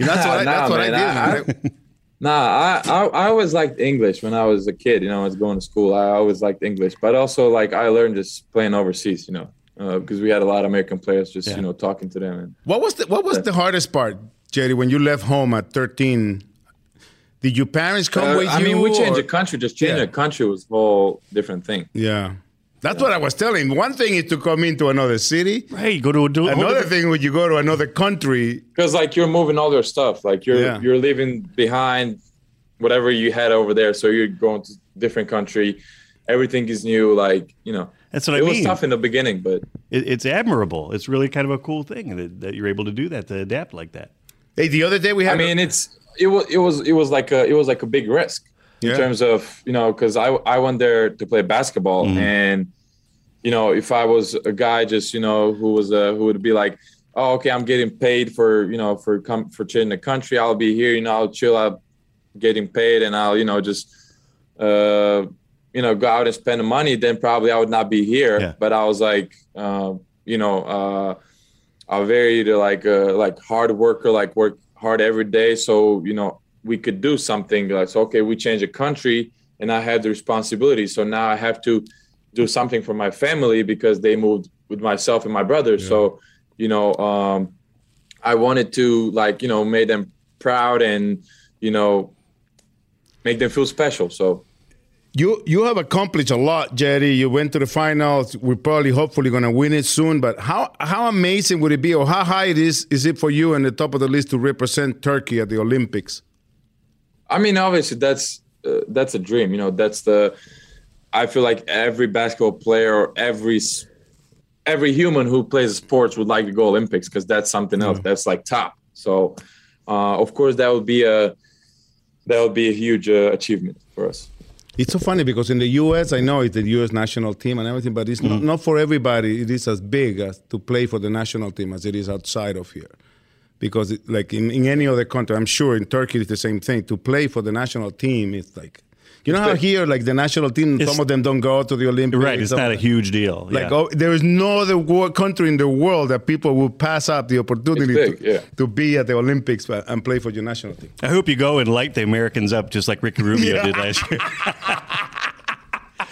That's what I did. I always liked English when I was a kid, you know, I was going to school. I always liked English, but also like I learned just playing overseas, you know, because we had a lot of American players just, you know, talking to them. And what was the hardest part, Jetty, when you left home at 13? Did your parents come with you? I mean, we changed a country. Just changing a country was a whole different thing. Yeah. That's what I was telling. One thing is to come into another city. Right, you go to another thing when you go to another country. Because like you're moving all their stuff, like you're leaving behind whatever you had over there. So you're going to a different country. Everything is new. Like you know, that's what I mean. It was tough in the beginning, but it's admirable. It's really kind of a cool thing that you're able to do that, to adapt like that. Hey, the other day we had. I mean, it was like a big risk. In terms of, you know, because I went there to play basketball, and you know, if I was a guy just, you know, who would be like, oh, okay, I'm getting paid for, you know, for changing the country, I'll be here, you know, I'll chill out, getting paid, and I'll, you know, just you know, go out and spend the money, then probably I would not be here. Yeah. But I was like, you know, I'm very like hard worker, like work hard every day, so you know. We could do something like, so, okay, we change a country and I have the responsibility. So now I have to do something for my family because they moved with myself and my brother. Yeah. So, you know, I wanted to like, you know, make them proud and, you know, make them feel special. So you have accomplished a lot, Jetty. You went to the finals. We're probably hopefully going to win it soon. But how amazing would it be, or how high is it for you on the top of the list to represent Turkey at the Olympics? I mean, obviously, that's a dream. You know, I feel like every basketball player or every human who plays sports would like to go Olympics, because that's something else. That's like top. So, of course, that would be a huge achievement for us. It's so funny because in the U.S., I know it's the U.S. national team and everything, but it's not for everybody. It is as big as to play for the national team as it is outside of here. Because like in any other country, I'm sure in Turkey it's the same thing. To play for the national team, it's like, you know how here, like the national team, some of them don't go out to the Olympics. Right, it's not a huge deal. Like there is no other country in the world that people will pass up the opportunity to be at the Olympics and play for your national team. I hope you go and light the Americans up just like Ricky Rubio did last year.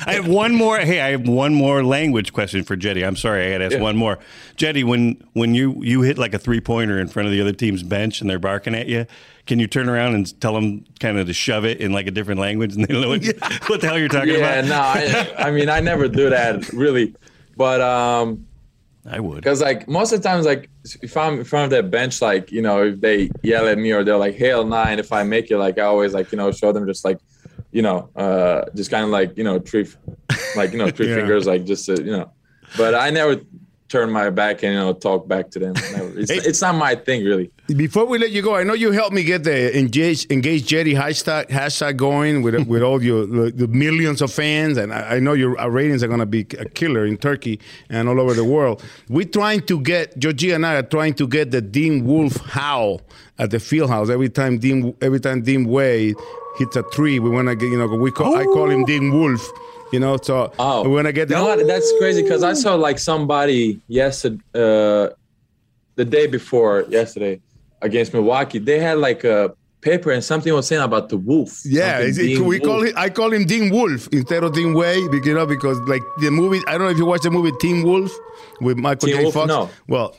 I have one more language question for Jetty. I'm sorry, I got to ask one more. Jetty, when you hit like a three-pointer in front of the other team's bench and they're barking at you, can you turn around and tell them kind of to shove it in like a different language and they know what the hell you're talking about? Yeah, no, I mean, I never do that, really. But I would. Because like most of the times, like if I'm in front of that bench, like, you know, if they yell at me or they're like, hell nah, and if I make it, like I always like, you know, show them just like, you know, just kind of like, you know, three fingers, like just, you know. But I never turn my back and, you know, talk back to them. It's not my thing, really. Before we let you go, I know you helped me get the Engage Jetty hashtag going with all the millions of fans. And I know our ratings are going to be a killer in Turkey and all over the world. We're trying to get, Georgie and I are trying to get the Dean Wolf howl at the Fieldhouse every time Dean Wade hits a three. We want to get, you know, I call him Dean Wolf, you know, so we want to get that. You know what? That's crazy because I saw like somebody yesterday, the day before yesterday against Milwaukee, they had like a paper and something was saying about the wolf. Yeah, I call him Dean Wolf instead of Dean Wade, you know, because like the movie, I don't know if you watched the movie Teen Wolf with Michael J. Fox. No. Well,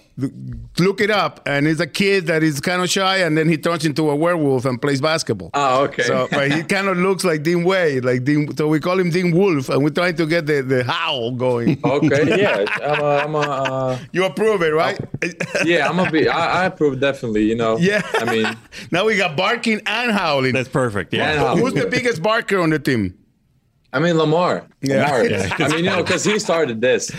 look it up, and it's a kid that is kind of shy, and then he turns into a werewolf and plays basketball. Oh, okay. So, but he kind of looks like Dean Wade, so we call him Dean Wolf, and we're trying to get the howl going. Okay, yeah. You approve it, right? Yeah, I approve definitely. You know. Yeah. I mean, now we got barking and howling. That's perfect. Yeah. Who's the biggest barker on the team? I mean, Lamar. Yeah. I mean, you know, because he started this.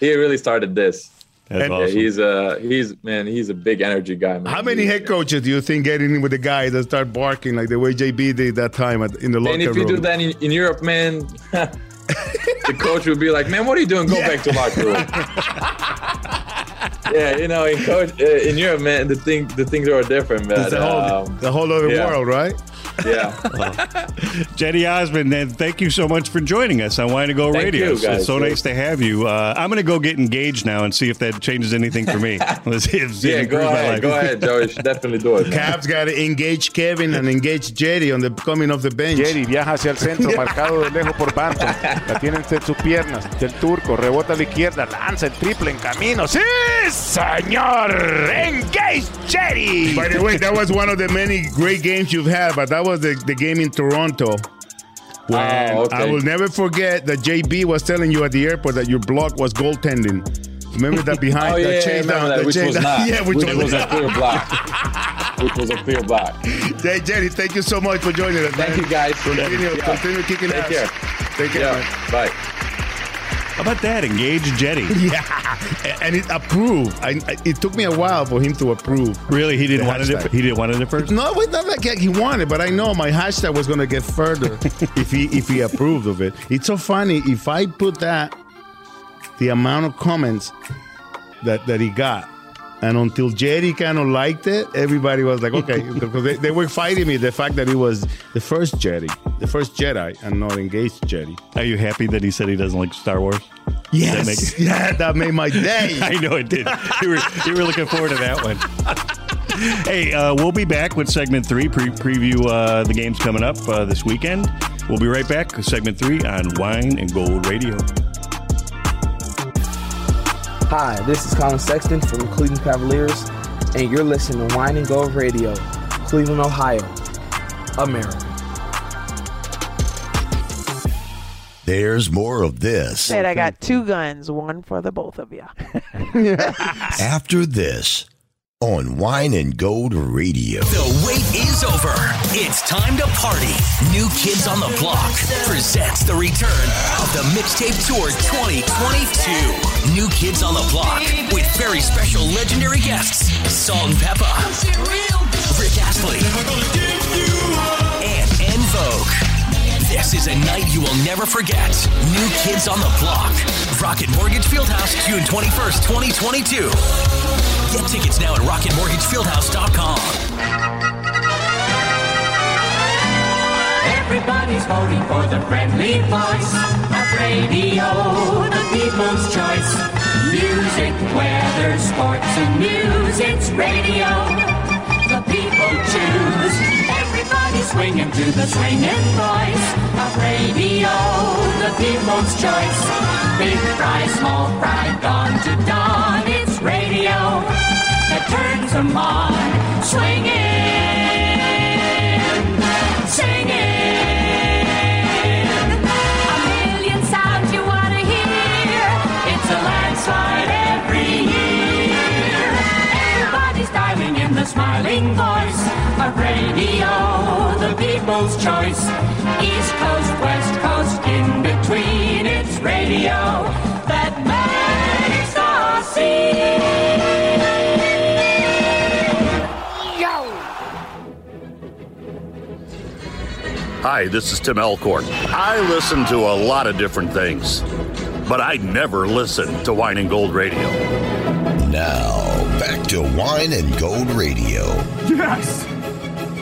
He really started this. That's awesome. He's a big energy guy, man. How many head coaches do you think get in with the guys that start barking like the way J.B. did that time in the locker room? And if you do that in Europe, man, the coach would be like, man, what are you doing? Go back to locker room. Yeah, you know, in Europe, man, the things are different, man. It's the whole other world, right? Yeah. Jetty Osmond, thank you so much for joining us on Wine and Gold Radio. It's so nice to have you. I'm going to go get engaged now and see if that changes anything for me. Let's see if go ahead, Joey. You should definitely do it. Cavs got to engage Kevin and engage Jetty on the coming off the bench. Jetty viaja hacia el centro, marcado de lejos por Barton. La tiene entre sus piernas del turco, rebota a la izquierda, lanza el triple en camino. ¡Sí, señor! Engage Jetty! By the way, that was one of the many great games you've had, but that was the game in Toronto. Wow, okay. I will never forget that J.B. was telling you at the airport that your block was goaltending. Remember that behind the chain down? Which was not. Yeah, which was a clear block. Which was a clear block. Hey, Jetty, thank you so much for joining us. Thank you, guys. Continue kicking ass. Take care. Take care, man. Bye. How about that? Engage Jetty. Yeah, and it approved. It took me a while for him to approve. Really, he didn't want it. He didn't want it at first. No, it's not like he wanted, but I know my hashtag was going to get further if he approved of it. It's so funny if I put that. The amount of comments that he got. And until Jetty kind of liked it, everybody was like, okay. they were fighting me, the fact that he was the first Jedi, and not engaged Jetty. Are you happy that he said he doesn't like Star Wars? Yes. That made my day. I know it did. You were looking forward to that one. Hey, we'll be back with segment 3, preview the games coming up this weekend. We'll be right back with segment 3 on Wine and Gold Radio. Hi, this is Collin Sexton from the Cleveland Cavaliers, and you're listening to Wine and Gold Radio, Cleveland, Ohio, America. There's more of this. And I got 2 guns, one for the both of you. After this, on Wine and Gold Radio. The wait is over. It's time to party. New Kids on the Block presents the return of the Mixtape Tour 2022. New Kids on the Block with very special legendary guests, Salt and Peppa, Rick Astley, and En Vogue. This is a night you will never forget. New Kids on the Block. Rocket Mortgage Fieldhouse, June 21st, 2022. Get tickets now at rocketmortgagefieldhouse.com. Everybody's voting for the friendly voice of radio, the people's choice. Music, weather, sports, and news. It's radio. The people choose. Swinging to the swinging voice of radio, the people's choice. Big fry, small fry, dawn to dawn. It's radio that turns them on. Swinging, singing. A million sounds you want to hear. It's a landslide every year. Everybody's diving in the smiling voice. A radio, the people's choice. East Coast, West Coast, in between. It's radio that makes the scene. Yo! Hi, this is Tim Elcorn. I listen to a lot of different things, but I never listen to Wine and Gold Radio. Now, back to Wine and Gold Radio. Yes!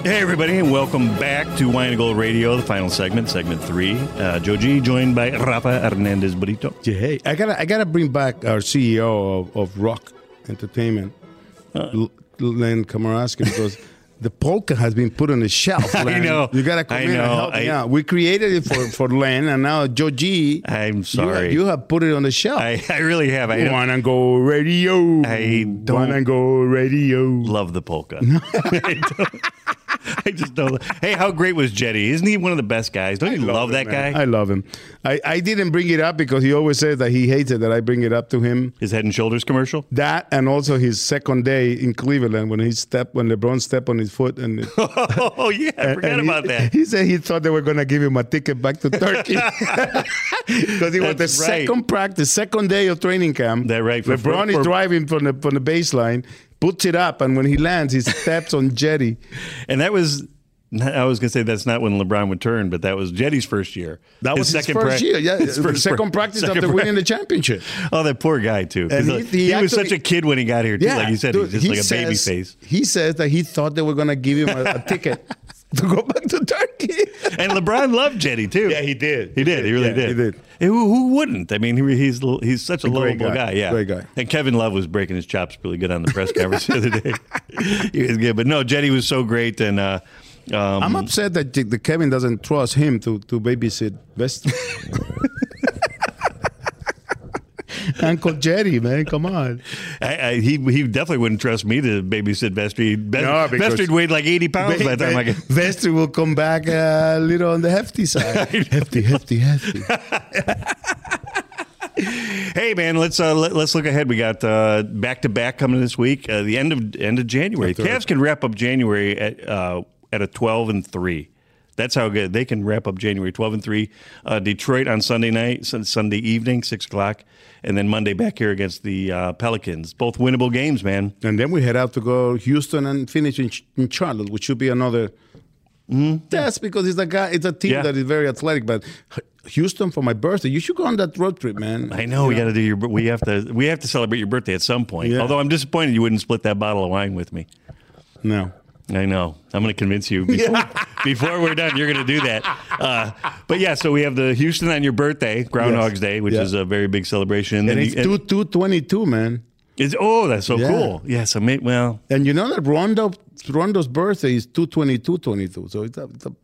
Hey, everybody, and welcome back to Wine and Gold Radio, the final segment, segment 3. Joe G, joined by Rafa Hernández Brito. Yeah, hey, I gotta bring back our CEO of Rock Entertainment, Len Komaraski, because the polka has been put on the shelf. Len. I know. You gotta come in and help me out. We created it for Len, and now Joe G. I'm sorry. You have put it on the shelf. I really have. I Wine and Gold Radio. I don't. Wine and Gold Radio. Love the polka. I don't. I just don't. Hey, how great was Jetty? Isn't he one of the best guys? Don't you love that guy? I love him. I didn't bring it up because he always says that he hates it that I bring it up to him. His Head and Shoulders commercial? That, and also his second day in Cleveland when LeBron stepped on his foot. And oh, yeah. I forgot about that. He said he thought they were going to give him a ticket back to Turkey. Because it was the second practice, second day of training camp. That's right. LeBron is driving from the baseline. Puts it up, and when he lands, he steps on Jetty. And that was, I was going to say that's not when LeBron would turn, but that was Jetty's first year. That was his second year, yeah. His second practice after winning the championship. Oh, that poor guy, too. And he was such a kid when he got here, too. Yeah, like you said, he's just like a baby face. He says that he thought they were going to give him a ticket. to go back to Turkey. And LeBron loved Jetty, too. Yeah, he did. He did. He really did. He did. And who wouldn't? I mean, he's such a lovable guy. Yeah. Great guy. And Kevin Love was breaking his chops really good on the press conference the other day. He was good. But, no, Jetty was so great. And I'm upset that the Kevin doesn't trust him to babysit Best. Uncle Jetty, man, come on. He definitely wouldn't trust me to babysit Vestry. Vestry weighed like 80 pounds by the time. Vestry will come back a little on the hefty side. hefty. Hey, man, let's look ahead. We got back-to-back coming this week. The end of January. The Cavs can wrap up January at a 12-3. That's how good they can wrap up January. 12-3. Detroit on Sunday evening, 6:00, and then Monday back here against the Pelicans. Both winnable games, man. And then we head out to go Houston and finish in Charlotte, which should be another test because it's a team that is very athletic. But Houston for my birthday, you should go on that road trip, man. I know we got to do your. We have to celebrate your birthday at some point. Yeah. Although I'm disappointed you wouldn't split that bottle of wine with me. No. I know. I'm going to convince you before we're done. You're going to do that. But yeah, so we have the Houston on your birthday, Groundhog's Day, which is a very big celebration. And then it's 2/22, man. It's that's so cool. Yeah, so and you know that Rondo's birthday is 2/22/22. So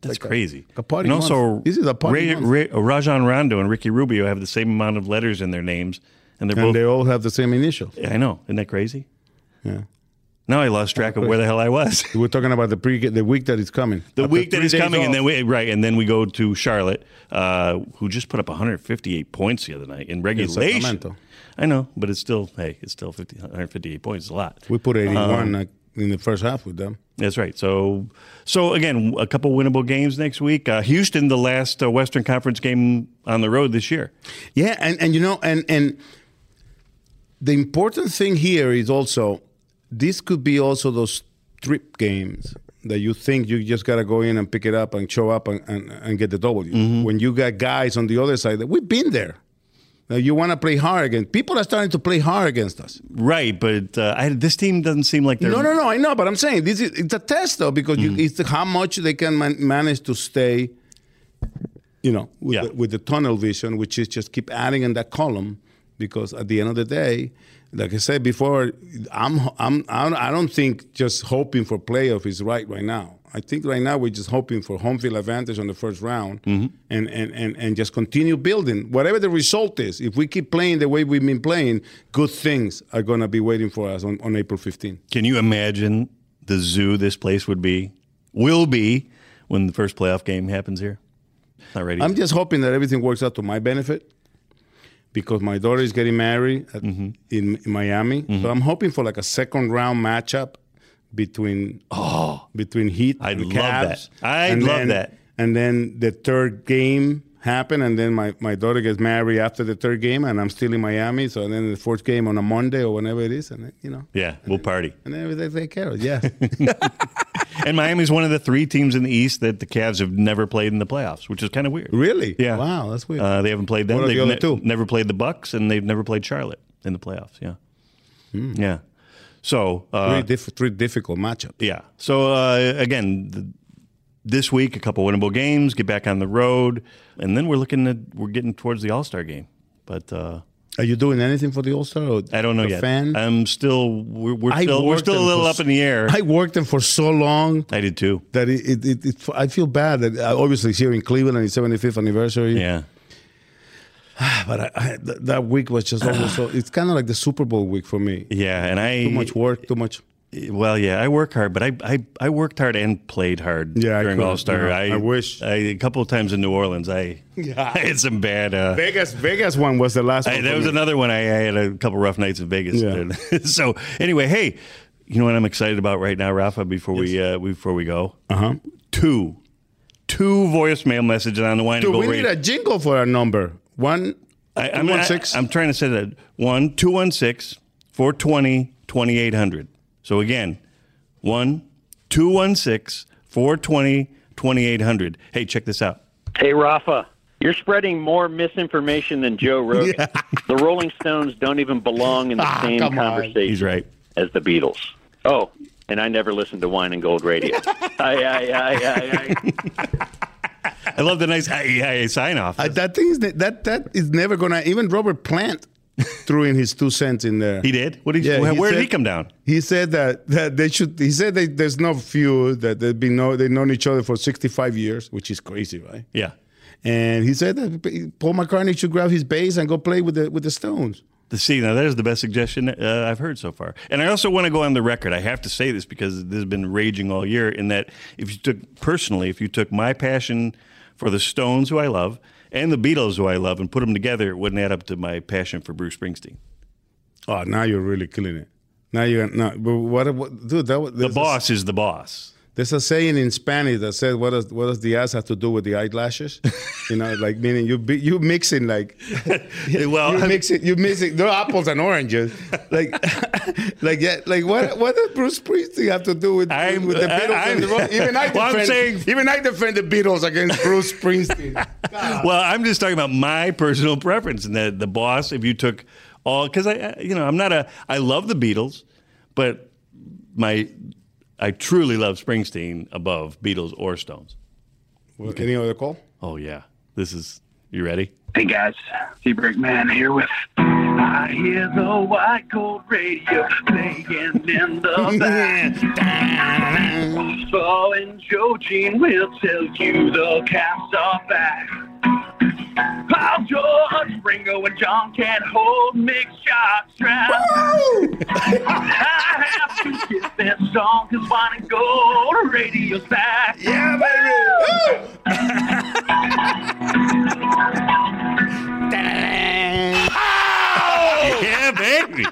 that's crazy. A party. And also, this is a party. Rajon Rondo and Ricky Rubio have the same amount of letters in their names, and they all have the same initials. I know. Isn't that crazy? Yeah. Now I lost track of where the hell I was. We're talking about the week that is coming. The week that is coming, and then we go to Charlotte, who just put up 158 points the other night in regulation. Sacramento. I know, but it's still 158 points is a lot. We put 81 in the first half with them. That's right. So again, a couple winnable games next week. Houston, the last Western Conference game on the road this year. Yeah, and you know, and the important thing here is also. This could be also those trip games that you think you just got to go in and pick it up and show up and get the W. Mm-hmm. When you got guys on the other side, we've been there. Now you want to play hard against. People are starting to play hard against us. Right, but this team doesn't seem like they're... No, I know, but I'm saying it's a test, though, because it's how much they can manage to stay, with the tunnel vision, which is just keep adding in that column, because at the end of the day... Like I said before, I don't think just hoping for playoff is right now. I think right now we're just hoping for home field advantage on the first round and just continue building. Whatever the result is, if we keep playing the way we've been playing, good things are going to be waiting for us on April 15th. Can you imagine the zoo this place will be when the first playoff game happens here? Not ready. I'm just hoping that everything works out to my benefit. Because my daughter is getting married in Miami, so I'm hoping for like a second round matchup between Heat and Cavs. I love that. And then the third game happened, and then my daughter gets married after the third game, and I'm still in Miami. So then the fourth game on a Monday or whenever it is, and we'll party. And then they take care of it. Yeah. And Miami's one of the three teams in the East that the Cavs have never played in the playoffs, which is kind of weird. Really? Yeah. Wow, that's weird. They haven't played them. What are the other two? Never played the Bucks, and they've never played Charlotte in the playoffs. Yeah. Mm. Yeah. So three difficult matchups. Yeah. So again, this week a couple winnable games, get back on the road, and then we're getting towards the All-Star game, but. Are you doing anything for the All-Star? Or I don't know yet. Fan? I'm still. We're still a little up in the air. I worked them for so long. I did too. That I feel bad that obviously here in Cleveland, it's 75th anniversary. Yeah. But that week was just almost so. It's kind of like the Super Bowl week for me. Yeah, and too much work, too much. Well, yeah, I work hard, but I worked hard and played hard during All-Star. I wish. A couple of times in New Orleans, I had some bad... Vegas one was the last one. That was another one. I had a couple rough nights in Vegas. Yeah. So anyway, hey, you know what I'm excited about right now, Rafa, before we go? Uh-huh. Two voicemail messages on the Wine and Gold Radio. We need a jingle for our number. 1-216. I'm trying to say that. 1-216-420-2800. So again, 1-216-420-2800. Hey, check this out. Hey, Rafa, you're spreading more misinformation than Joe Rogan. Yeah. The Rolling Stones don't even belong in the same conversation He's right. as the Beatles. Oh, and I never listened to Wine and Gold Radio. I love the nice sign-off. That is never going to... Even Robert Plant threw in his 2 cents in there. He did? What did he, where did he come down? He said that they should... He said that there's no feud, that they've known each other for 65 years, which is crazy, right? Yeah. And he said that Paul McCartney should grab his bass and go play with the Stones. See, now that is the best suggestion I've heard so far. And I also want to go on the record. I have to say this because this has been raging all year, in that if you took my passion for the Stones, who I love, and the Beatles, who I love, and put them together, it wouldn't add up to my passion for Bruce Springsteen. Oh, now you're really killing it. Now you're not. But what dude, the boss is the boss. There's a saying in Spanish that says, "What does the ass have to do with the eyelashes?" You know, like meaning you mixing like, well, you mixing no apples and oranges, what does Bruce Springsteen have to do with the Beatles? Even I defend the Beatles against Bruce Springsteen. Well, I'm just talking about my personal preference, and that the boss, if you took all, because I love the Beatles, but I truly love Springsteen above Beatles or Stones. Okay. Any other call? Oh, yeah. You ready? Hey, guys. T-Brick Man here with I Hear the White Gold Radio playing in the back. Paul and Joe-Gene will tell you the Caps are back. Paul George, Ringo, and John can't hold Mick Jockstrap. I have to get that song because Wine and Gold Radio's back. Yeah, baby! Oh! Yeah, baby!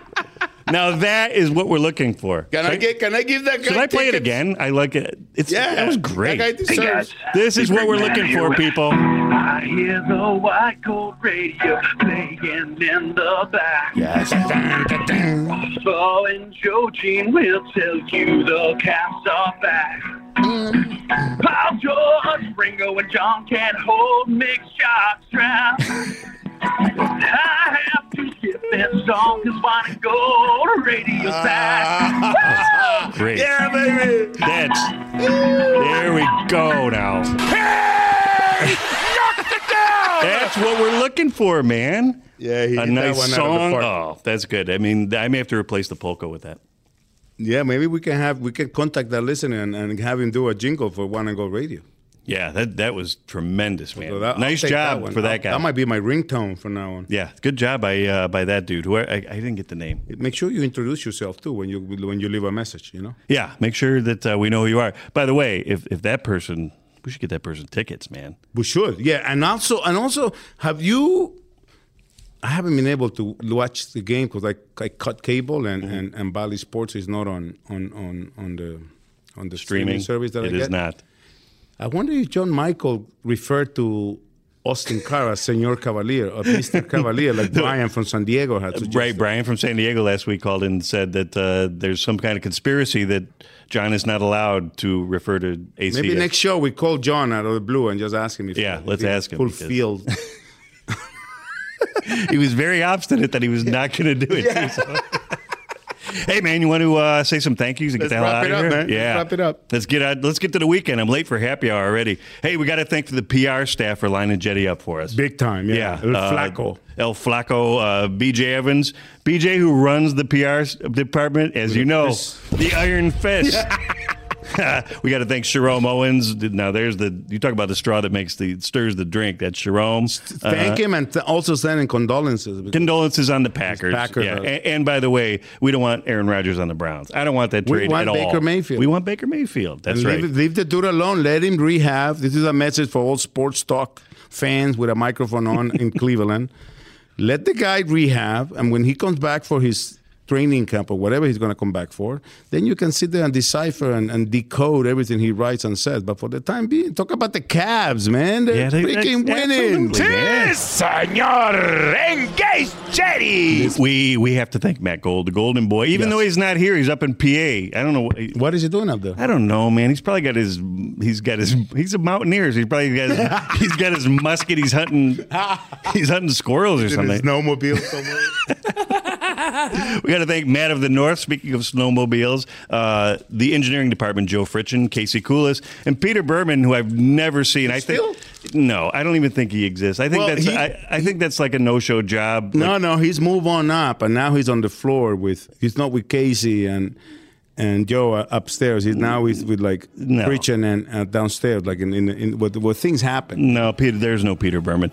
Now that is what we're looking for. Can I give that guy tickets? Should I play it again? I like it. That was great. That guy deserves. Hey, this is what we're looking for, people. I hear the White Gold Radio playing in the back. Yes. Paul and Joe-Gene will tell you the Caps are back. Paul George, Ringo, and John can't hold Mick Jockstrap. I have to get that song because Wine and Gold Radio's back. Great. Yeah, baby. There we go now. Hey! Knocked it down! That's what we're looking for, man. Yeah, he did nice that song. Oh, that's good. I mean, I may have to replace the polka with that. Yeah, maybe we can contact that listener and have him do a jingle for Wine and Gold Radio. Yeah, that was tremendous, man. So nice job for that guy. That might be my ringtone from now on. Yeah, good job by that dude. Who I didn't get the name. Make sure you introduce yourself too when you leave a message. You know. Yeah, make sure that we know who you are. By the way, if that person, we should get that person tickets, man. We should. Yeah, and also, have you? I haven't been able to watch the game because I cut cable and Bally Sports is not on the streaming service that I get. It is not. I wonder if John Michael referred to Austin Carr as Senor Cavalier or Mr. Cavalier, like Brian from San Diego had suggested. Right, Brian from San Diego last week called in and said that there's some kind of conspiracy that John is not allowed to refer to ACS. Maybe next show we call John out of the blue and just ask him if fulfilled. He was very obstinate that he was not going to do it. Yeah. So. Hey, man, you want to say some thank yous and get the hell out of here? Man. Yeah. Let's wrap it up. Let's get to the weekend. I'm late for happy hour already. Hey, we got to thank the PR staff for lining Jetty up for us. Big time, yeah. El Flaco, BJ Evans. BJ, who runs the PR department, as you know, the Iron Fist. Yeah. We got to thank Sherome Owens. Now, you talk about the straw that stirs the drink. That's Sherome. Thank him and also sending condolences. Condolences on the Packers. Yeah. And by the way, we don't want Aaron Rodgers on the Browns. I don't want that trade at all. We want Baker Mayfield. That's right. Leave the dude alone. Let him rehab. This is a message for all sports talk fans with a microphone on in Cleveland. Let the guy rehab, and when he comes back for his training camp or whatever he's going to come back for, then you can sit there and decipher and decode everything he writes and says. But for the time being, talk about the Cavs, man. They're freaking winning. Señor Engage Jetty. We have to thank Matt Gold, the Golden Boy. Even though he's not here, he's up in PA. I don't know what is he doing up there. I don't know, man. He's probably got his. He's a mountaineer. So he's probably got. He's got his musket. He's hunting squirrels or something. Snowmobile somewhere. We got to thank Matt of the North, speaking of snowmobiles, the engineering department, Joe Fritchin, Casey Koulis, and Peter Berman, who I've never seen. No, I don't even think he exists. I think that's like a no-show job. No, he's moved on up, and now he's on the floor he's not with Casey and Joe upstairs. He's now with like Fritchin and downstairs, like in where things happen. No, Peter, there's no Peter Berman.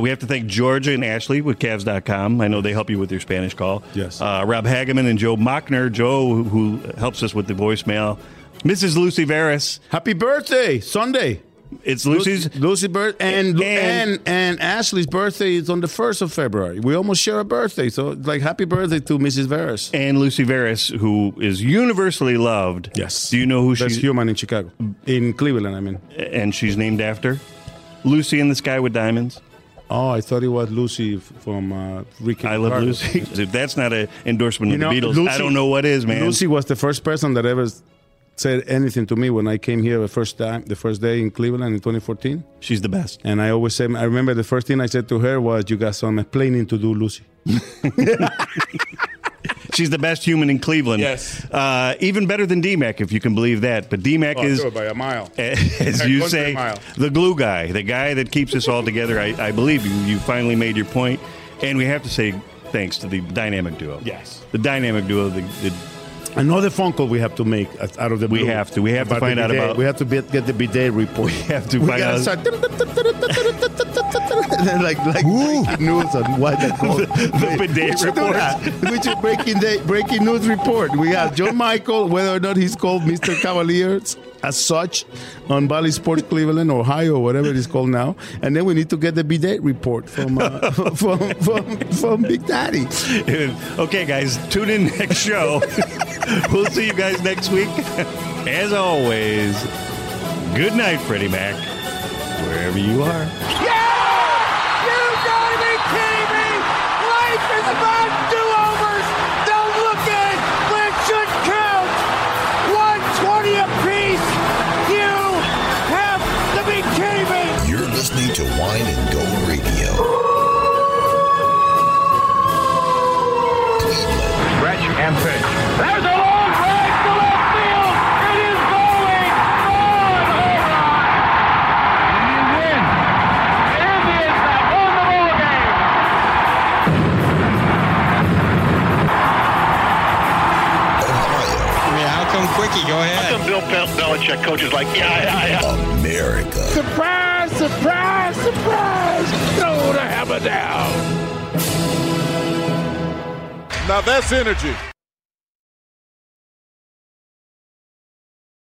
We have to thank Georgia and Ashley with Cavs.com. I know they help you with your Spanish call. Yes. Rob Hageman and Joe Mockner. Joe, who helps us with the voicemail. Mrs. Lucy Veras. Happy birthday, Sunday. It's Lucy's birthday, and Ashley's birthday is on the 1st of February. We almost share a birthday, so like happy birthday to Mrs. Veras. And Lucy Veras, who is universally loved. Yes. Do you know who she's? That's human in Chicago. In Cleveland, I mean. And she's named after? Lucy in the Sky with Diamonds. Oh, I thought it was Lucy from Ricky Rubio. I love Lucy. If that's not an endorsement of the Beatles, Lucy, I don't know what is, man. Lucy was the first person that ever said anything to me when I came here the first day in Cleveland in 2014. She's the best. And I always say, I remember the first thing I said to her was, "You got some explaining to do, Lucy." She's the best human in Cleveland. Yes. Even better than D-Mac, if you can believe that. But D-Mac is, by a mile. As you say, the glue guy, the guy that keeps us all together. I believe you finally made your point. And we have to say thanks to the dynamic duo. Yes. The dynamic duo, the another phone call we have to make out of the blue. We have to find out about. We have to get the bidet report. We have to find out. Like news on what they call the bidet report. Which is breaking news report. We have John Michael, whether or not he's called Mr. Cavaliers as such on Bally Sports Cleveland, Ohio, whatever it is called now. And then we need to get the bidet report from Big Daddy. Okay, guys, tune in next show. We'll see you guys next week. As always, good night, Freddie Mac, wherever you are. Yeah! You gotta be kidding me! Life is about do-overs! Don't look at it when it should count! 120 apiece! You have to be kidding me! You're listening to Wine and Gold Radio. And pitch. There's a long drive to left field. It is going on. He wins. Indians have won the ball game. I mean, how come Quickie? Go ahead. How come Bill Belichick coaches like, yeah. America. Surprise, surprise, surprise. Throw the hammer down. Now that's energy.